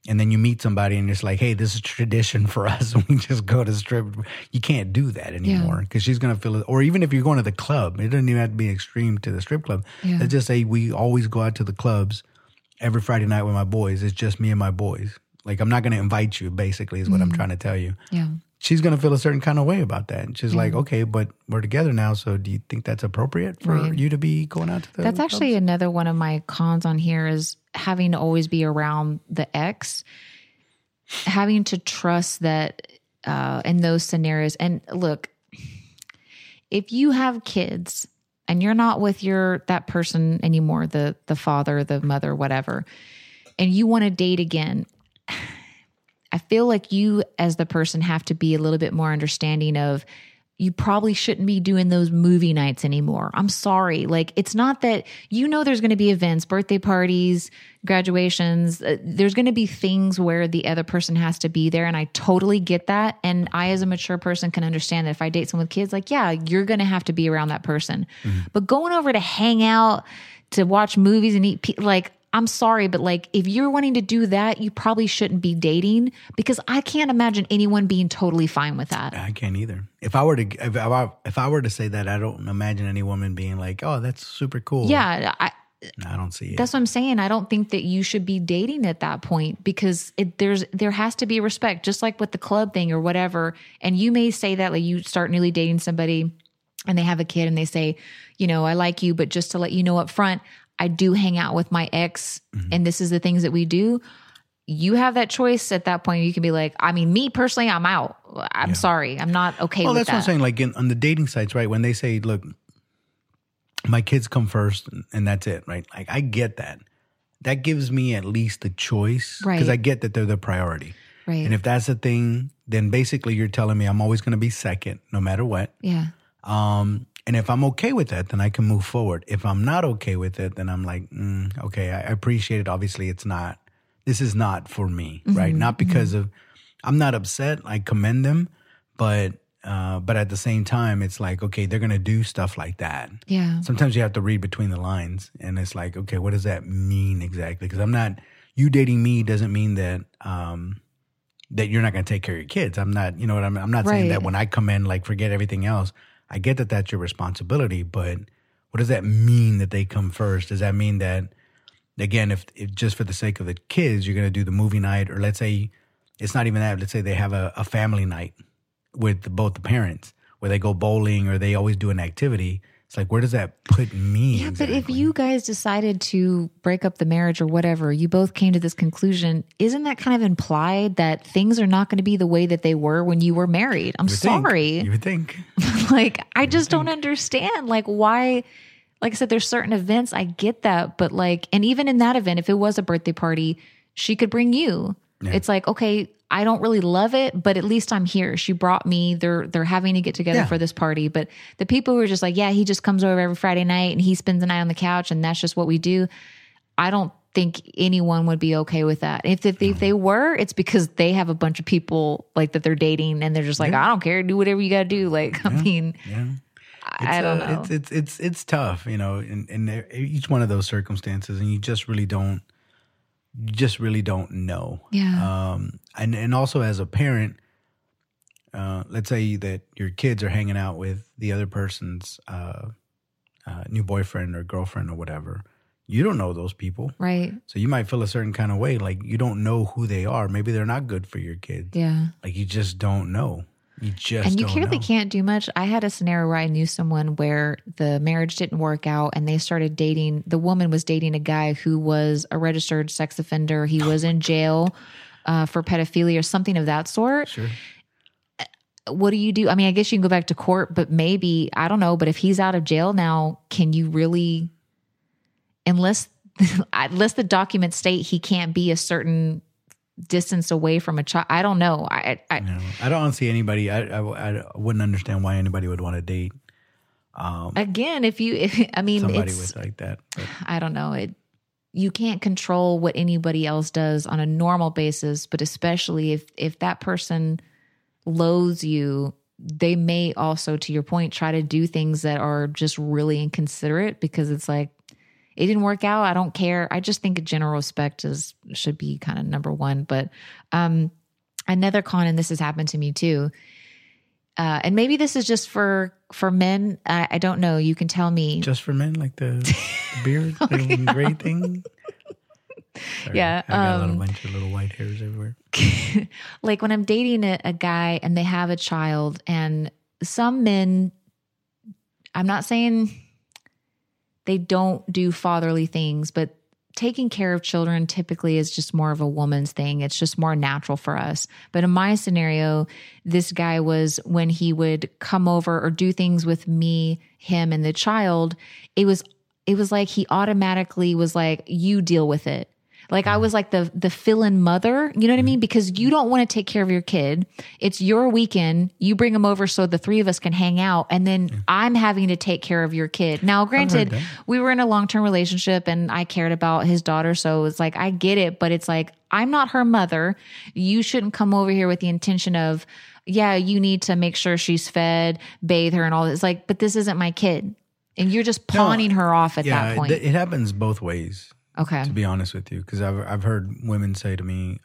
And then you meet somebody and it's like, hey, this is tradition for us. We just go to strip. You can't do that anymore because she's going to feel it. Or even if you're going to the club, it doesn't even have to be extreme to the strip club. Let's just say we always go out to the clubs every Friday night with my boys. It's just me and my boys. Like, I'm not going to invite you, basically, is what I'm trying to tell you. Yeah. She's going to feel a certain kind of way about that. And she's like, okay, but we're together now. So do you think that's appropriate for you to be going out to the That's clubs? Actually another one of my cons on here is having to always be around the ex, having to trust that in those scenarios. And look, if you have kids and you're not with that person anymore, the father, the mother, whatever, and you want to date again, I feel like you as the person have to be a little bit more understanding of you probably shouldn't be doing those movie nights anymore. I'm sorry. Like, it's not that, you know, there's going to be events, birthday parties, graduations. There's going to be things where the other person has to be there. And I totally get that. And I, as a mature person, can understand that if I date someone with kids, like, yeah, you're going to have to be around that person, but going over to hang out, to watch movies and eat, like, I'm sorry, but like if you're wanting to do that, you probably shouldn't be dating, because I can't imagine anyone being totally fine with that. I can't either. If I were to say that, I don't imagine any woman being like, "Oh, that's super cool." Yeah, I don't see it. That's what I'm saying. I don't think that you should be dating at that point, because there has to be respect, just like with the club thing or whatever. And you may say that, like, you start newly dating somebody and they have a kid and they say, "You know, I like you, but just to let you know up front, I do hang out with my ex and this is the things that we do." You have that choice at that point. You can be like, I mean, me personally, I'm out. I'm sorry. I'm not okay with that. Well, that's what I'm saying. Like on the dating sites, right? When they say, look, my kids come first and that's it, right? Like, I get that. That gives me at least the choice, because I get that they're the priority. Right. And if that's the thing, then basically you're telling me I'm always going to be second no matter what. Yeah. And if I'm okay with that, then I can move forward. If I'm not okay with it, then I'm like, okay, I appreciate it. Obviously, this is not for me, right? Not because of, I'm not upset. I commend them. But at the same time, it's like, okay, they're going to do stuff like that. Yeah. Sometimes you have to read between the lines. And it's like, okay, what does that mean exactly? Because you dating me doesn't mean that that you're not going to take care of your kids. I'm not saying that when I come in, like, forget everything else. I get that that's your responsibility, but what does that mean that they come first? Does that mean that, again, if just for the sake of the kids, you're going to do the movie night, or let's say it's not even that, let's say they have a family night with both the parents where they go bowling or they always do an activity. It's like, where does that put me? Yeah, exactly? But if you guys decided to break up the marriage or whatever, you both came to this conclusion, isn't that kind of implied that things are not going to be the way that they were when you were married? I'm sorry. You would think. I just don't understand. Like I said, there's certain events. I get that. But and even in that event, if it was a birthday party, she could bring you. Yeah. It's like, okay, I don't really love it, but at least I'm here. She brought me. They're having to get together for this party. But the people who are just like, yeah, he just comes over every Friday night and he spends the night on the couch and that's just what we do. I don't think anyone would be okay with that. If they were, it's because they have a bunch of people that they're dating and they're just like, I don't care, do whatever you got to do. I don't know. It's tough, in each one of those circumstances, and you just really don't. know. Yeah. And also as a parent, let's say that your kids are hanging out with the other person's new boyfriend or girlfriend or whatever. You don't know those people. Right. So you might feel a certain kind of way. You don't know who they are. Maybe they're not good for your kids. Yeah. You just don't know. You clearly can't do much. I had a scenario where I knew someone where the marriage didn't work out and they started dating. The woman was dating a guy who was a registered sex offender. He was in jail for pedophilia or something of that sort. Sure. What do you do? I mean, I guess you can go back to court, but maybe, I don't know. But if he's out of jail now, can you really, unless the documents state he can't be a certain distance away from a child. I don't know. I don't see anybody. I wouldn't understand why anybody would want to date. Again, somebody was like that. But I don't know. You can't control what anybody else does on a normal basis, but especially if that person loathes you, they may also, to your point, try to do things that are just really inconsiderate because it's like, it didn't work out. I don't care. I just think general respect should be kind of number one. But another con, and this has happened to me too, and maybe this is just for men. I don't know. You can tell me. Just for men, like the beard thing, gray thing? Sorry, yeah. I got a bunch of little white hairs everywhere. When I'm dating a guy and they have a child, and some men, I'm not saying they don't do fatherly things, but taking care of children typically is just more of a woman's thing. It's just more natural for us. But in my scenario, this guy was, when he would come over or do things with me, him, and the child, it was like he automatically was like, you deal with it. I was like the fill-in mother, you know what I mean? Because you don't want to take care of your kid. It's your weekend. You bring them over so the three of us can hang out. And then I'm having to take care of your kid. Now, granted, we were in a long-term relationship and I cared about his daughter. So it's like, I get it, but it's like, I'm not her mother. You shouldn't come over here with the intention of, yeah, you need to make sure she's fed, bathe her and all this. It's like, but this isn't my kid. And you're just pawning her off at that point. It happens both ways. Okay. To be honest with you, because I've heard women say to me,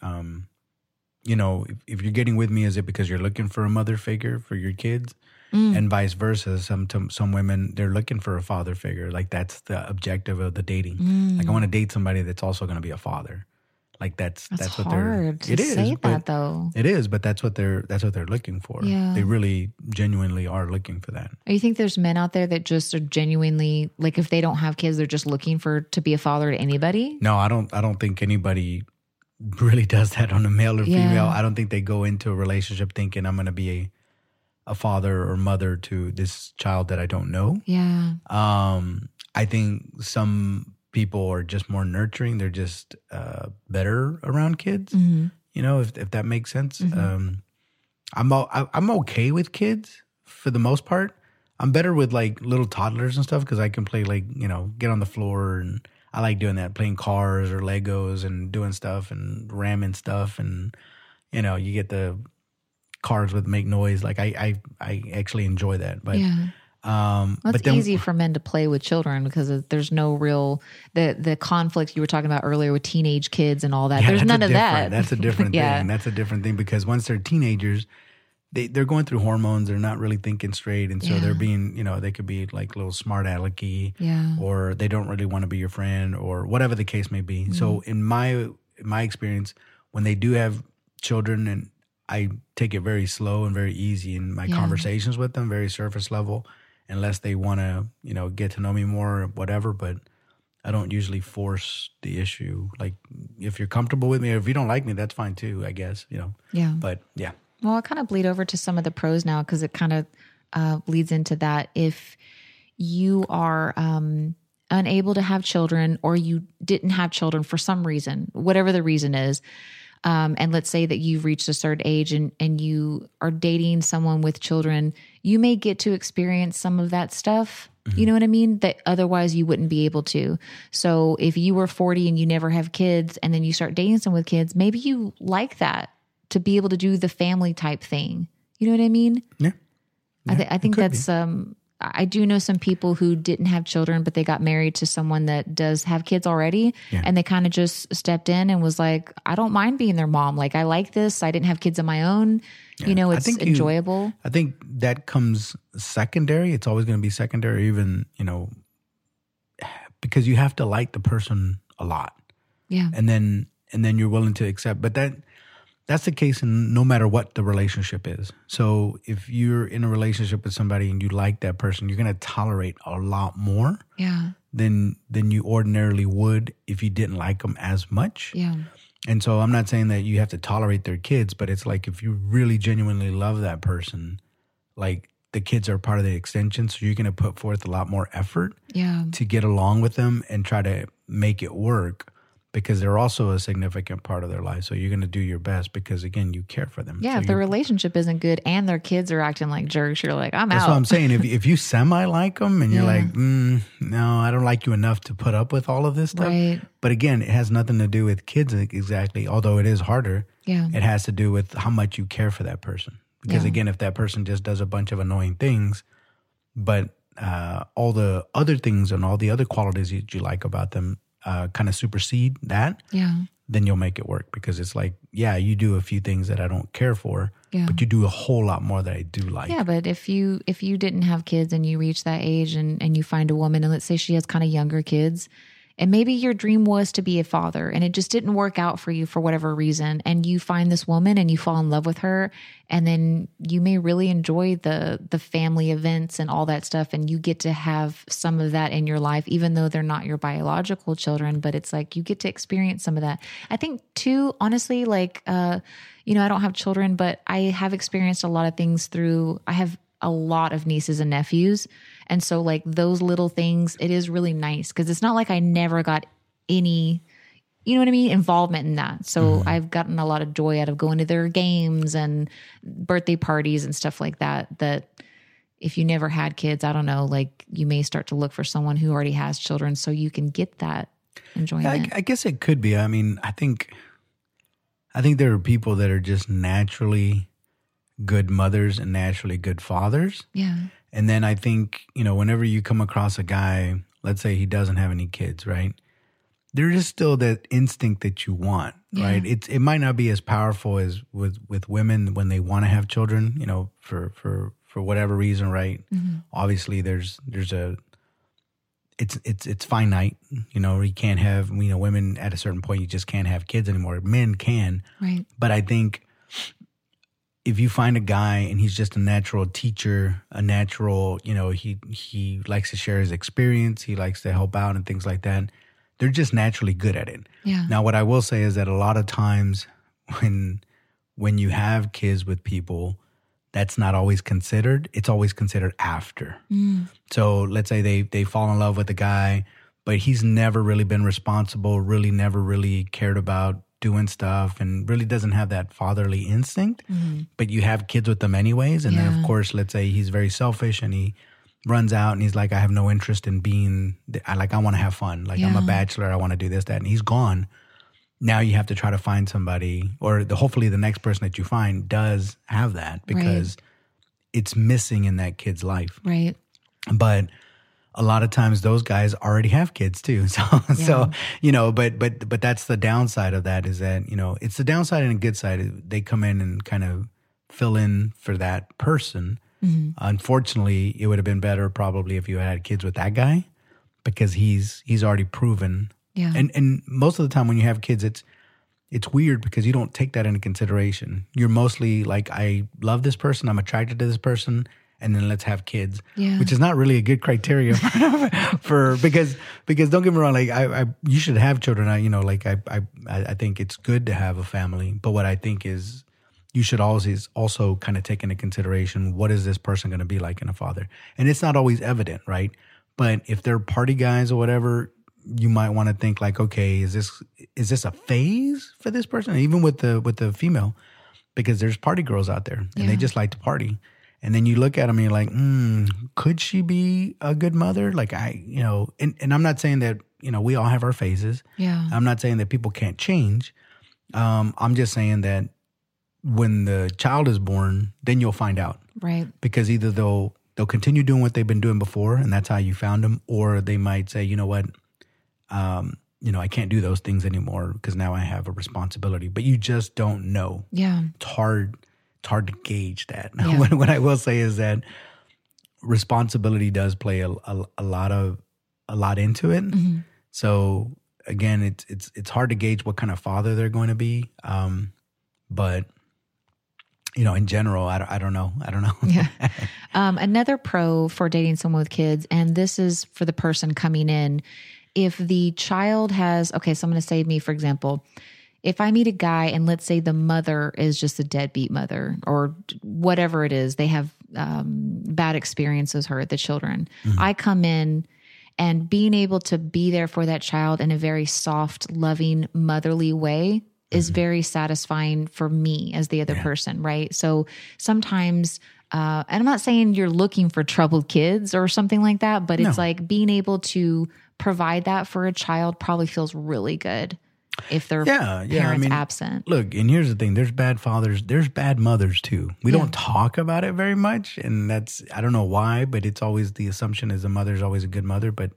if you're getting with me, is it because you're looking for a mother figure for your kids? Mm. And vice versa. Some women, they're looking for a father figure. That's the objective of the dating. Mm. I want to date somebody that's also going to be a father. That's what hard they're. It to is say that though. It is, but that's what they're looking for. Yeah. They really genuinely are looking for that. You think there's men out there that just are genuinely if they don't have kids, they're just looking to be a father to anybody? No, I don't think anybody really does that on a male or female. I don't think they go into a relationship thinking I'm going to be a father or mother to this child that I don't know. Yeah. I think some people are just more nurturing. They're just better around kids, if that makes sense. Mm-hmm. I'm okay with kids for the most part. I'm better with little toddlers and stuff because I can play get on the floor, and I like doing that, playing cars or Legos and doing stuff and ramming stuff, and you get the cars with make noise. I actually enjoy that, but. Yeah. It's easy for men to play with children because there's no real the conflict you were talking about earlier with teenage kids and all that. There's none of that. That's a different thing. That's a different thing because once they're teenagers, they're going through hormones. They're not really thinking straight. And so they're being, you know, they could be like little smart alecky or they don't really want to be your friend or whatever the case may be. Mm-hmm. So in my experience, when they do have children, and I take it very slow and very easy in my conversations with them, very surface level, unless they want to, you know, get to know me more or whatever. But I don't usually force the issue. Like, if you're comfortable with me or if you don't like me, that's fine too, I guess, you know. Yeah. But yeah. Well, I'll kind of bleed over to some of the pros now, because it kind of bleeds into that. If you are unable to have children, or you didn't have children for some reason, whatever the reason is, and let's say that you've reached a certain age and you are dating someone with children, you may get to experience some of that stuff. Mm-hmm. You know what I mean? That otherwise you wouldn't be able to. So if you were 40 and you never have kids, and then you start dating someone with kids, maybe you like that, to be able to do the family type thing. You know what I mean? Yeah. I think that's, I do know some people who didn't have children, but they got married to someone that does have kids already. Yeah. And they kind of just stepped in and was like, I don't mind being their mom. Like, I like this. I didn't have kids of my own. Yeah. You know, it's enjoyable. I think that comes secondary. It's always going to be secondary, even, you know, because you have to like the person a lot. Yeah. And then you're willing to accept, but that's the case in no matter what the relationship is. So if you're in a relationship with somebody and you like that person, you're going to tolerate a lot more than you ordinarily would if you didn't like them as much. Yeah. And so I'm not saying that you have to tolerate their kids, but it's like, if you really genuinely love that person, like, the kids are part of the extension, so you're going to put forth a lot more effort to get along with them and try to make it work, because they're also a significant part of their life. So you're going to do your best because, again, you care for them. Yeah, so if the relationship isn't good and their kids are acting like jerks, you're like, I'm out. That's what I'm saying. If you semi-like them and you're like, no, I don't like you enough to put up with all of this stuff. Right. But again, it has nothing to do with kids exactly, although it is harder. Yeah. It has to do with how much you care for that person. Because, again, if that person just does a bunch of annoying things, but all the other things and all the other qualities that you like about them, kind of supersede that, then you'll make it work, because it's like, you do a few things that I don't care for, but you do a whole lot more that I do like. Yeah, but if you didn't have kids and you reach that age and you find a woman, and let's say she has kind of younger kids, and maybe your dream was to be a father and it just didn't work out for you for whatever reason, and you find this woman and you fall in love with her, and then you may really enjoy the family events and all that stuff. And you get to have some of that in your life, even though they're not your biological children, but it's like, you get to experience some of that. I think too, honestly, like, you know, I don't have children, but I have experienced a lot of things I have a lot of nieces and nephews. And so, like, those little things, it is really nice, because it's not like I never got any, you know what I mean, involvement in that. So I've gotten a lot of joy out of going to their games and birthday parties and stuff like that, that if you never had kids, I don't know, like, you may start to look for someone who already has children so you can get that enjoyment. I guess it could be. I mean, I think there are people that are just naturally good mothers and naturally good fathers. Yeah. And then I think, you know, whenever you come across a guy, let's say he doesn't have any kids, right? There is still that instinct that you want, right? It might not be as powerful as with women when they want to have children, you know, for whatever reason, right? Mm-hmm. Obviously, it's finite, you know. You can't have, you know, women at a certain point, you just can't have kids anymore. Men can, right? But I think if you find a guy and he's just a natural teacher, a natural, you know, he likes to share his experience, he likes to help out and things like that, they're just naturally good at it. Yeah. Now, what I will say is that a lot of times when you have kids with people, that's not always considered. It's always considered after. Mm. So let's say they fall in love with a guy, but he's never really been responsible, really never really cared about doing stuff, and really doesn't have that fatherly instinct, but you have kids with them anyways. And then, of course, let's say he's very selfish and he runs out and he's like, I have no interest in being, I want to have fun. Like, I'm a bachelor. I want to do this, that, and he's gone. Now you have to try to find somebody, or hopefully the next person that you find does have that, because it's missing in that kid's life. Right. But a lot of times those guys already have kids too. So, you know, but that's the downside of that, is that, you know, it's the downside and the good side. They come in and kind of fill in for that person. Mm-hmm. Unfortunately, it would have been better probably if you had kids with that guy, because he's already proven. Yeah. And most of the time when you have kids, it's weird because you don't take that into consideration. You're mostly like, I love this person, I'm attracted to this person, and then let's have kids, yeah. Which is not really a good criteria for because don't get me wrong, like you should have children. I think it's good to have a family, but what I think is you should also kind of take into consideration, what is this person going to be like in a father? And it's not always evident, right? But if they're party guys or whatever, you might want to think like, okay, is this a phase for this person? Even with the female, because there's party girls out there and they just like to party. And then you look at them and you're like, could she be a good mother? Like and I'm not saying that, we all have our phases. Yeah. I'm not saying that people can't change. I'm just saying that when the child is born, then you'll find out. Right. Because either they'll continue doing what they've been doing before, and that's how you found them, or they might say, you know what, I can't do those things anymore because now I have a responsibility. But you just don't know. Yeah. It's hard to gauge that. Yeah. What I will say is that responsibility does play a lot into it. Mm-hmm. So again, it's hard to gauge what kind of father they're going to be. But in general, I don't know. Yeah. Another pro for dating someone with kids, and this is for the person coming in. If the child has, so I'm going to say me, for example. If I meet a guy and let's say the mother is just a deadbeat mother or whatever it is, they have bad experiences, the children, mm-hmm. I come in and being able to be there for that child in a very soft, loving, motherly way is mm-hmm. very satisfying for me as the other person, right? So sometimes, and I'm not saying you're looking for troubled kids or something like that, but it's like being able to provide that for a child probably feels really good. If their parents absent. Look, and here's the thing. There's bad fathers. There's bad mothers, too. We don't talk about it very much. And that's, I don't know why, but it's always the assumption is a mother's always a good mother. But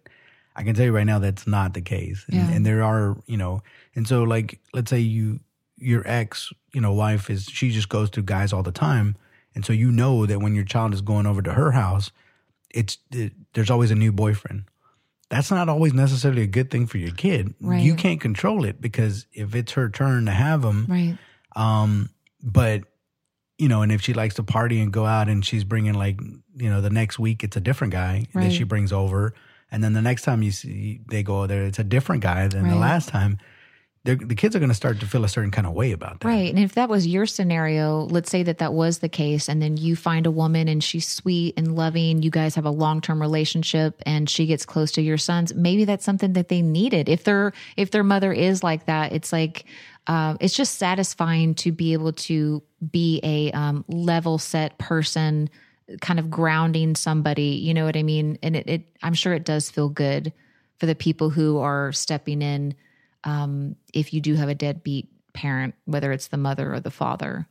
I can tell you right now that's not the case. And, and there are, and so like, let's say your ex, wife is, she just goes through guys all the time. And so that when your child is going over to her house, there's always a new boyfriend. That's not always necessarily a good thing for your kid. Right. You can't control it because if it's her turn to have them, right. But, and if she likes to party and go out and she's bringing like, the next week it's a different guy and then she brings over. And then the next time they go there, it's a different guy than the last time. The kids are going to start to feel a certain kind of way about that. Right. And if that was your scenario, let's say that was the case, and then you find a woman and she's sweet and loving, you guys have a long-term relationship and she gets close to your sons, maybe that's something that they needed. If their mother is like that, it's like, it's just satisfying to be able to be a level set person, kind of grounding somebody, you know what I mean? And I'm sure it does feel good for the people who are stepping in. If you do have a deadbeat parent, whether it's the mother or the father,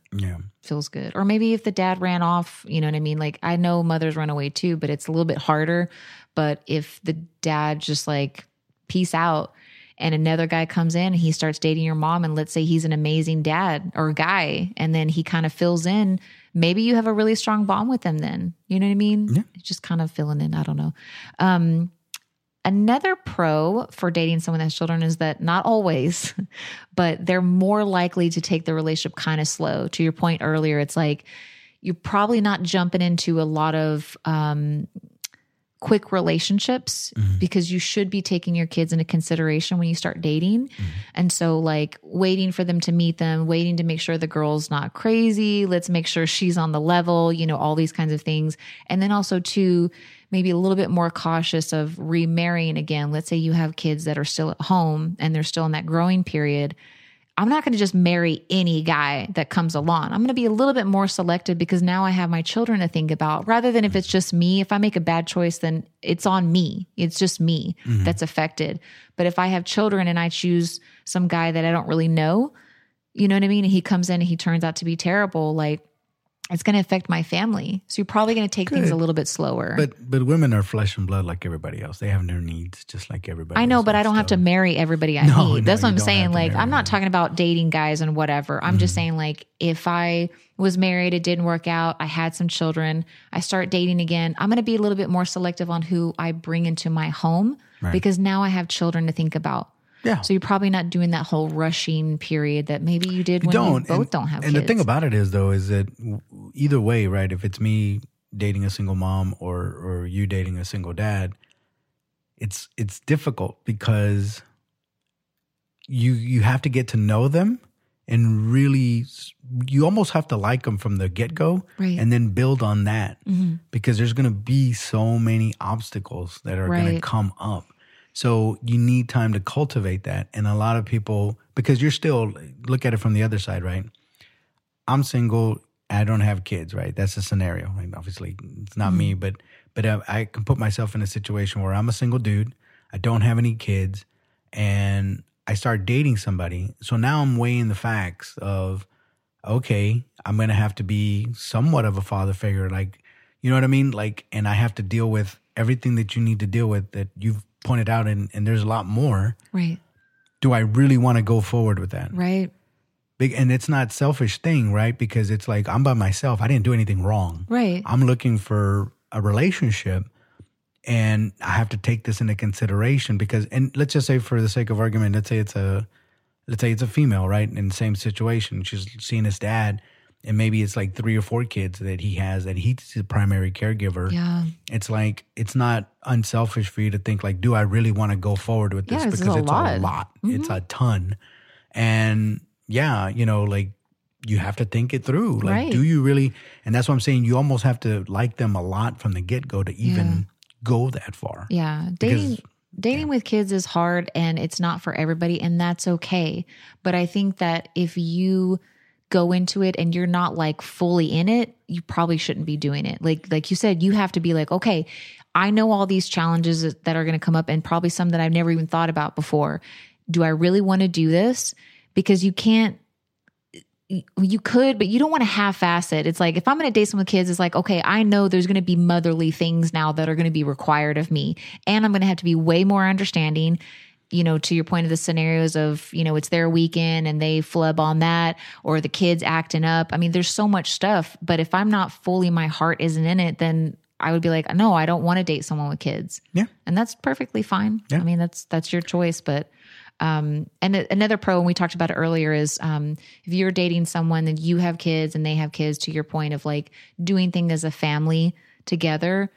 feels good. Or maybe if the dad ran off, you know what I mean? Like I know mothers run away too, but it's a little bit harder. But if the dad just like peace out and another guy comes in and he starts dating your mom, and let's say he's an amazing dad or guy, and then he kind of fills in, maybe you have a really strong bond with them then, you know what I mean? Yeah. Just kind of filling in. I don't know. Another pro for dating someone that has children is that not always, but they're more likely to take the relationship kind of slow. To your point earlier, it's like you're probably not jumping into a lot of quick relationships mm-hmm. because you should be taking your kids into consideration when you start dating. Mm-hmm. And so like waiting for them to meet them, waiting to make sure the girl's not crazy. Let's make sure she's on the level, all these kinds of things. And then also too, maybe a little bit more cautious of remarrying again. Let's say you have kids that are still at home and they're still in that growing period. I'm not going to just marry any guy that comes along. I'm going to be a little bit more selective because now I have my children to think about, rather than if it's just me. If I make a bad choice, then it's on me. It's just me mm-hmm. that's affected. But if I have children and I choose some guy that I don't really know, you know what I mean? And he comes in and he turns out to be terrible. Like, it's going to affect my family. So you're probably going to take things a little bit slower. But women are flesh and blood like everybody else. They have their needs just like everybody else. I know, but I don't have to marry everybody I need. That's what I'm saying. Like, I'm not talking about dating guys and whatever. I'm just saying, like, if I was married, it didn't work out, I had some children, I start dating again, I'm going to be a little bit more selective on who I bring into my home because now I have children to think about. Yeah. So you're probably not doing that whole rushing period that maybe you did when you both don't have kids. And the thing about it is, though, is that either way, right, if it's me dating a single mom or you dating a single dad, it's difficult because you have to get to know them and really you almost have to like them from the get-go and then build on that because there's going to be so many obstacles that are going to come up. So you need time to cultivate that. And a lot of people, because you're still, look at it from the other side, right? I'm single. I don't have kids, right? That's a scenario. I mean, obviously, it's not me, but I can put myself in a situation where I'm a single dude. I don't have any kids. And I start dating somebody. So now I'm weighing the facts of, okay, I'm going to have to be somewhat of a father figure. Like, you know what I mean? Like, and I have to deal with everything that you need to deal with that you've pointed out, and there's a lot more. Right. Do I really want to go forward with that? Right. And it's not a selfish thing, right? Because it's like, I'm by myself. I didn't do anything wrong. Right. I'm looking for a relationship, and I have to take this into consideration because, and let's just say for the sake of argument, let's say it's a female, right? In the same situation. She's seeing his dad, and maybe it's like 3 or 4 kids that he has, that he's the primary caregiver. Yeah. It's like, it's not unselfish for you to think like, do I really want to go forward with this? Because it's a lot. Mm-hmm. It's a ton. And yeah, you know, like you have to think it through. Like, do you really? And that's what I'm saying. You almost have to like them a lot from the get-go to even go that far. Yeah. Dating with kids is hard, and it's not for everybody, and that's okay. But I think that if you go into it and you're not like fully in it, you probably shouldn't be doing it. Like you said, you have to be like, okay, I know all these challenges that are going to come up, and probably some that I've never even thought about before. Do I really want to do this? Because you could, but you don't want to half-ass it. It's like, if I'm going to date someone with kids, it's like, okay, I know there's going to be motherly things now that are going to be required of me, and I'm going to have to be way more understanding. You know, to your point of the scenarios of, you know, it's their weekend and they flub on that, or the kids acting up. I mean, there's so much stuff, but if I'm not fully, my heart isn't in it, then I would be like, no, I don't want to date someone with kids. Yeah. And that's perfectly fine. Yeah. I mean, that's your choice. But, and another pro, and we talked about it earlier, is, if you're dating someone and you have kids and they have kids, to your point of like doing things as a family together,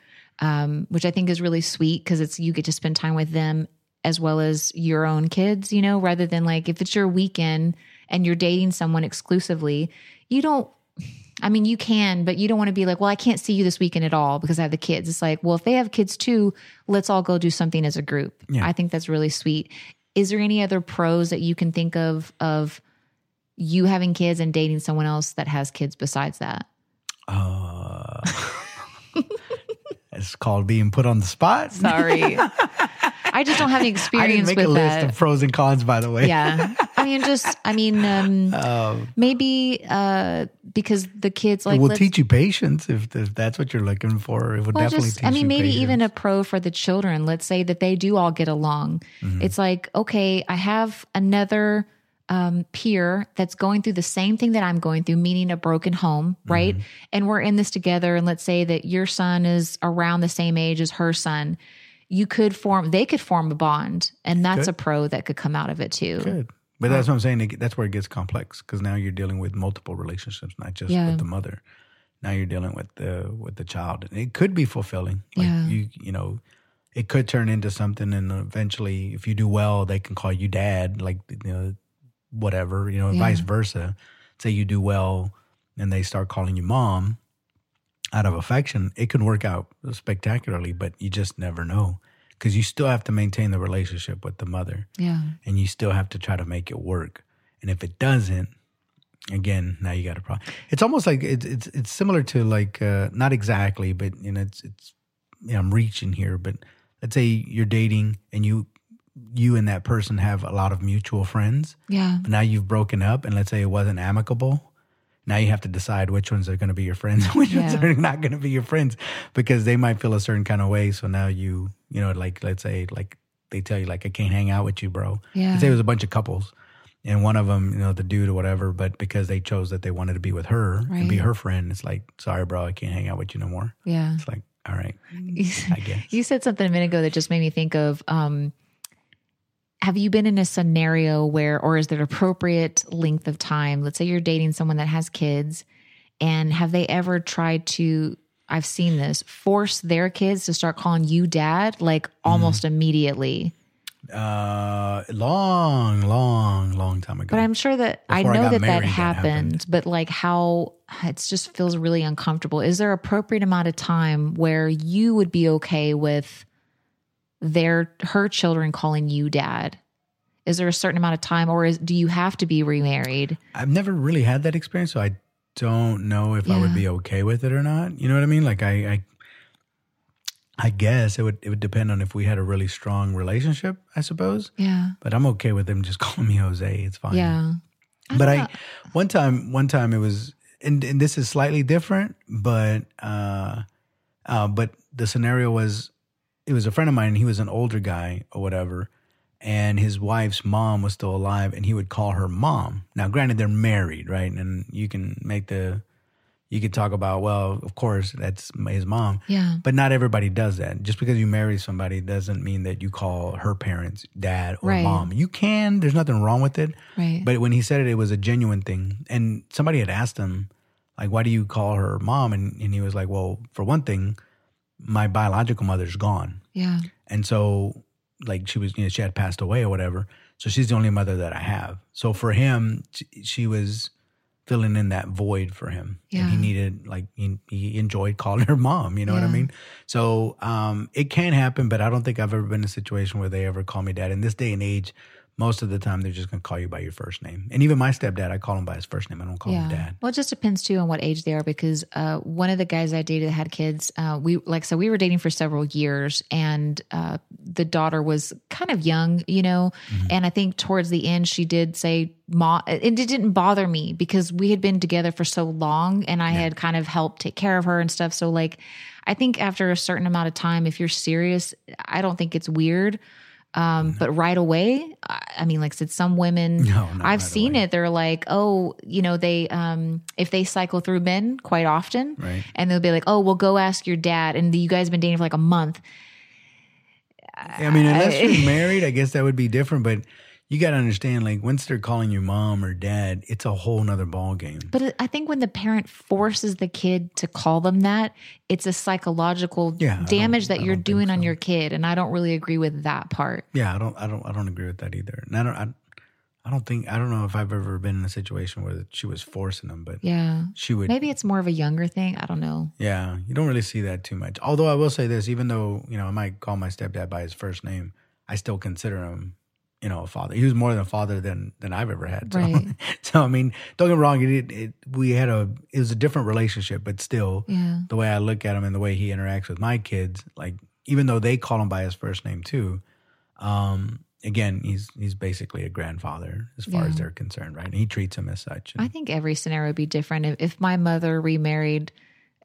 which I think is really sweet, because it's, you get to spend time with them as well as your own kids, you know, rather than like, if it's your weekend and you're dating someone exclusively, you don't, I mean, you can, but you don't want to be like, well, I can't see you this weekend at all because I have the kids. It's like, well, if they have kids too, let's all go do something as a group. Yeah. I think that's really sweet. Is there any other pros that you can think of you having kids and dating someone else that has kids besides that? It's called being put on the spot. Sorry. I just don't have any experience with that. I didn't make a list of pros and cons, by the way. Yeah. Maybe because the kids like... It will teach you patience if that's what you're looking for. It will definitely teach you patience. I mean, maybe even a pro for the children. Let's say that they do all get along. Mm-hmm. It's like, okay, I have another peer that's going through the same thing that I'm going through, meaning a broken home, right? Mm-hmm. And we're in this together. And let's say that your son is around the same age as her son. They could form a bond, and that's a pro that could come out of it too. Good. But that's what I'm saying. That's where it gets complex, because now you're dealing with multiple relationships, not just with the mother. Now you're dealing with the child, and it could be fulfilling. Like you know, it could turn into something, and eventually, if you do well, they can call you dad. Like, you know, whatever, you know, and vice versa. Say you do well, and they start calling you mom. Out of affection, it can work out spectacularly, but you just never know, because you still have to maintain the relationship with the mother. Yeah. And you still have to try to make it work. And if it doesn't, again, now you got a problem. It's almost like it's similar to like, not exactly, but you know, it's you know, I'm reaching here, but let's say you're dating and you and that person have a lot of mutual friends. Yeah. But now you've broken up, and let's say it wasn't amicable. Now you have to decide which ones are going to be your friends and which ones are not going to be your friends, because they might feel a certain kind of way. So now you know, like, let's say, like, they tell you, like, I can't hang out with you, bro. Yeah. Let's say it was a bunch of couples. And one of them, you know, the dude or whatever, but because they chose that they wanted to be with her and be her friend, it's like, sorry, bro, I can't hang out with you no more. Yeah. It's like, all right, I guess. You said something a minute ago that just made me think of, have you been in a scenario where, or is there an appropriate length of time? Let's say you're dating someone that has kids, and have they ever tried to, I've seen this, force their kids to start calling you dad, like almost immediately? Long time ago. But I'm sure that before I know that happened, but like how it just feels really uncomfortable. Is there an appropriate amount of time where you would be okay with her children calling you dad? Is there a certain amount of time, or do you have to be remarried? I've never really had that experience, so I don't know if I would be okay with it or not. You know what I mean? Like I guess it would depend on if we had a really strong relationship, I suppose. Yeah. But I'm okay with them just calling me Jose. It's fine. Yeah. One time it was, and this is slightly different, but the scenario was, it was a friend of mine, and he was an older guy or whatever, and his wife's mom was still alive, and he would call her mom. Now, granted, they're married, right? And you could talk about, well, of course, that's his mom. Yeah. But not everybody does that. Just because you marry somebody doesn't mean that you call her parents dad or mom. You can. There's nothing wrong with it. Right. But when he said it, it was a genuine thing. And somebody had asked him, like, why do you call her mom? And he was like, well, for one thing, my biological mother's gone. Yeah. And so, like, she was, you know, she had passed away or whatever. So she's the only mother that I have. So for him, she was filling in that void for him. Yeah. And he needed, like, he enjoyed calling her mom, you know what I mean? So it can happen, but I don't think I've ever been in a situation where they ever call me dad. In this day and age, most of the time they're just going to call you by your first name. And even my stepdad, I call him by his first name. I don't call him dad. Well, it just depends too on what age they are, because one of the guys I dated that had kids, we were dating for several years, and the daughter was kind of young, you know, and I think towards the end she did say, Mom, it didn't bother me because we had been together for so long, and I had kind of helped take care of her and stuff. So, like, I think after a certain amount of time, if you're serious, I don't think it's weird. But right away, I mean, like I said, some women, I've seen it. They're like, oh, you know, they, if they cycle through men quite often, and they'll be like, oh, well, go ask your dad. And you guys have been dating for like a month. I mean, unless you're married, I guess that would be different, but you got to understand, like, once they're calling you mom or dad, it's a whole nother ball game. But I think when the parent forces the kid to call them that, it's a psychological damage that you're doing on your kid, and I don't really agree with that part. Yeah, I don't agree with that either. And I don't know if I've ever been in a situation where she was forcing them, but she would. Maybe it's more of a younger thing. I don't know. Yeah, you don't really see that too much. Although I will say this, even though, you know, I might call my stepdad by his first name, I still consider him, you know, a father. He was more than a father than I've ever had. So, I mean, don't get me wrong. It was a different relationship, but still, the way I look at him and the way he interacts with my kids, like, even though they call him by his first name too, again, he's basically a grandfather as far as they're concerned, right? And he treats him as such. And I think every scenario would be different. If my mother remarried,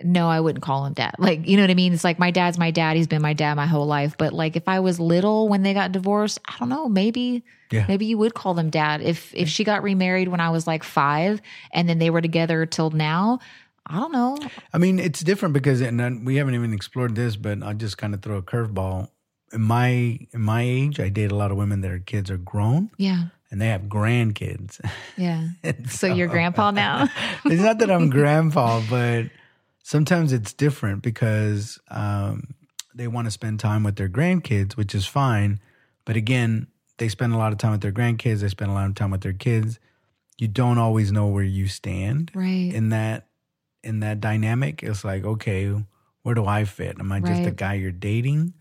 no, I wouldn't call him dad. Like, you know what I mean? It's like, my dad's my dad. He's been my dad my whole life. But, like, if I was little when they got divorced, I don't know, maybe you would call them dad. If she got remarried when I was like 5 and then they were together till now, I don't know. I mean, it's different because, and we haven't even explored this, but I'll just kind of throw a curveball. In my age, I date a lot of women that their kids are grown. Yeah. And they have grandkids. Yeah. So you're grandpa now? It's not that I'm grandpa, but sometimes it's different because they want to spend time with their grandkids, which is fine. But again, they spend a lot of time with their grandkids. They spend a lot of time with their kids. You don't always know where you stand in that dynamic. It's like, okay, where do I fit? Am I just the guy you're dating?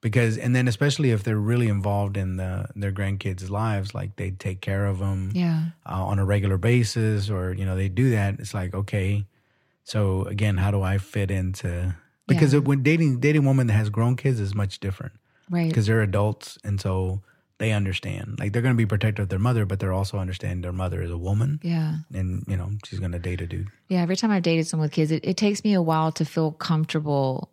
Because, and then especially if they're really involved in their grandkids' lives, like they take care of them on a regular basis, or, you know, they do that. It's like, okay. So again, how do I fit into, because when dating a woman that has grown kids is much different, right? Because they're adults, and so they understand. Like, they're going to be protective of their mother, but they're also understanding their mother is a woman. Yeah. And, you know, she's going to date a dude. Yeah. Every time I've dated someone with kids, it takes me a while to feel comfortable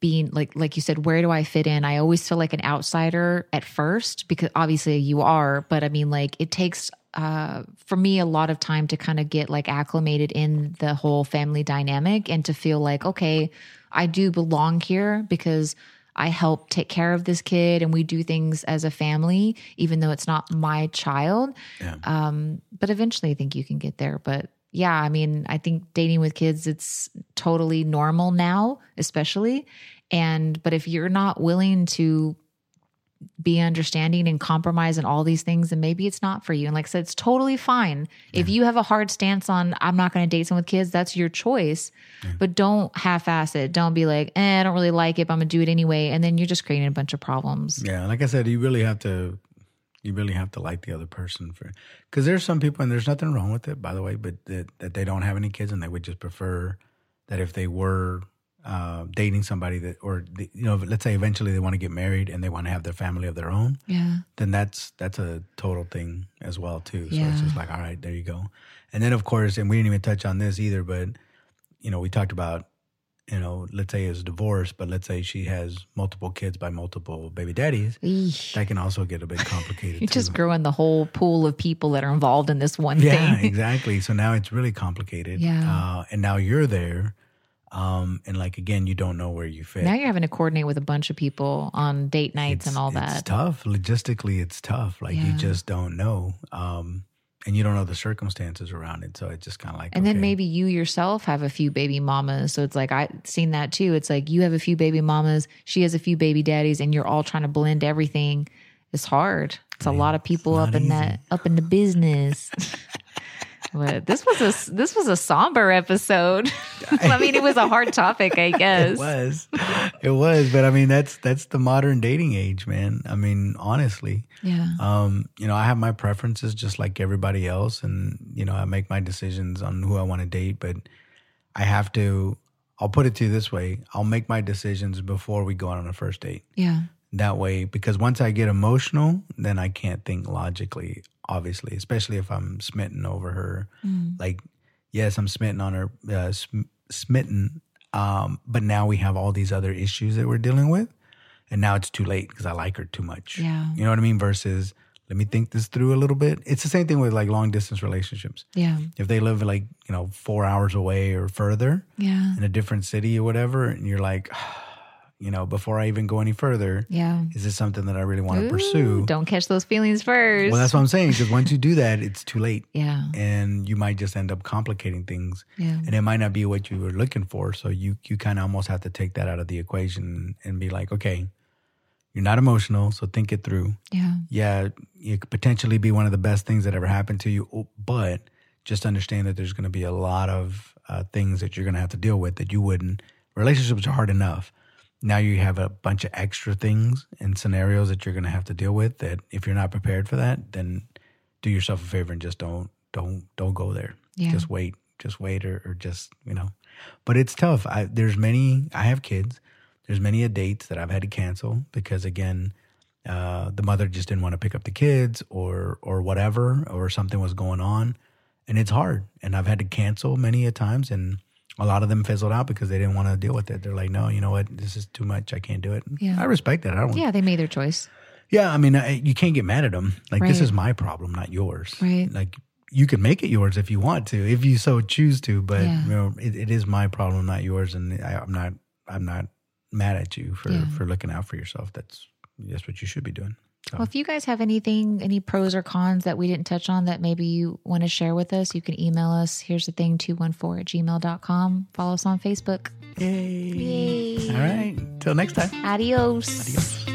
being, like you said, where do I fit in? I always feel like an outsider at first, because obviously you are, but I mean, like, it takes... for me, a lot of time to kind of get like acclimated in the whole family dynamic and to feel like, okay, I do belong here because I help take care of this kid and we do things as a family, even though it's not my child. Yeah. But eventually I think you can get there. But yeah, I mean, I think dating with kids, it's totally normal now, especially. But if you're not willing to be understanding and compromise and all these things, and maybe it's not for you. And like I said, it's totally fine. Yeah. If you have a hard stance on, I'm not going to date someone with kids, that's your choice, yeah. But don't half-ass it. Don't be like, I don't really like it, but I'm going to do it anyway. And then you're just creating a bunch of problems. Yeah. Like I said, you really have to like the other person because there's some people, and there's nothing wrong with it, by the way, but that they don't have any kids and they would just prefer that if they were dating somebody let's say eventually they want to get married and they want to have their family of their own, yeah. Then that's a total thing as well too. So yeah. It's just like, all right, there you go. And then of course, and we didn't even touch on this either, but you know, we talked about, you know, let's say it's divorce, but let's say she has multiple kids by multiple baby daddies. Eesh. That can also get a bit complicated. You're just growing the whole pool of people that are involved in this one thing. Yeah, exactly. So now it's really complicated. Yeah. And now you're there. And like, again, you don't know where you fit. Now you're having to coordinate with a bunch of people on date nights and all that. It's tough. Logistically, it's tough. Like, yeah. You just don't know. And you don't know the circumstances around it. So it's just kind of like, then maybe you yourself have a few baby mamas. So it's like, I've seen that too. It's like you have a few baby mamas, she has a few baby daddies, and you're all trying to blend everything. It's hard. It's a lot of people up in the business. But this was a somber episode. I mean, it was a hard topic, I guess. It was. But I mean, that's the modern dating age, man. I mean, honestly. Yeah. You know, I have my preferences just like everybody else, and you know, I make my decisions on who I want to date. But I'll put it to you this way: I'll make my decisions before we go out on a first date. Yeah. That way, because once I get emotional, then I can't think logically. Obviously, especially if I'm smitten over her. Mm. Like, yes, I'm smitten on her, but now we have all these other issues that we're dealing with, and now it's too late because I like her too much. Yeah. You know what I mean? Versus, let me think this through a little bit. It's the same thing with like long distance relationships. Yeah. If they live like, you know, 4 hours away or further, yeah, in a different city or whatever, and you're like, you know, before I even go any further, yeah, is this something that I really want to pursue? Don't catch those feelings first. Well, that's what I'm saying, because once you do that, it's too late. Yeah. And you might just end up complicating things. Yeah. And it might not be what you were looking for. So you kind of almost have to take that out of the equation and be like, okay, you're not emotional, so think it through. Yeah. Yeah, it could potentially be one of the best things that ever happened to you, but just understand that there's going to be a lot of things that you're going to have to deal with that you wouldn't. Relationships are hard enough. Now you have a bunch of extra things and scenarios that you're going to have to deal with that if you're not prepared for that, then do yourself a favor and just don't go there. Yeah. Just wait or just, you know, but it's tough. I have kids. There's many a dates that I've had to cancel because again, the mother just didn't want to pick up the kids or whatever, or something was going on, and it's hard. And I've had to cancel many a times, and a lot of them fizzled out because they didn't want to deal with it. They're like, no, you know what? This is too much. I can't do it. Yeah. I respect that. Yeah, they made their choice. Yeah, I mean, you can't get mad at them. Like, right. This is my problem, not yours. Right. Like, you can make it yours if you want to, if you so choose to. But You know, it is my problem, not yours. And I'm not mad at you for looking out for yourself. That's what you should be doing. So. Well, if you guys have anything, any pros or cons that we didn't touch on that maybe you want to share with us, you can email us. Here's the thing, 214@gmail.com. Follow us on Facebook. Yay. All right. Till next time. Adios.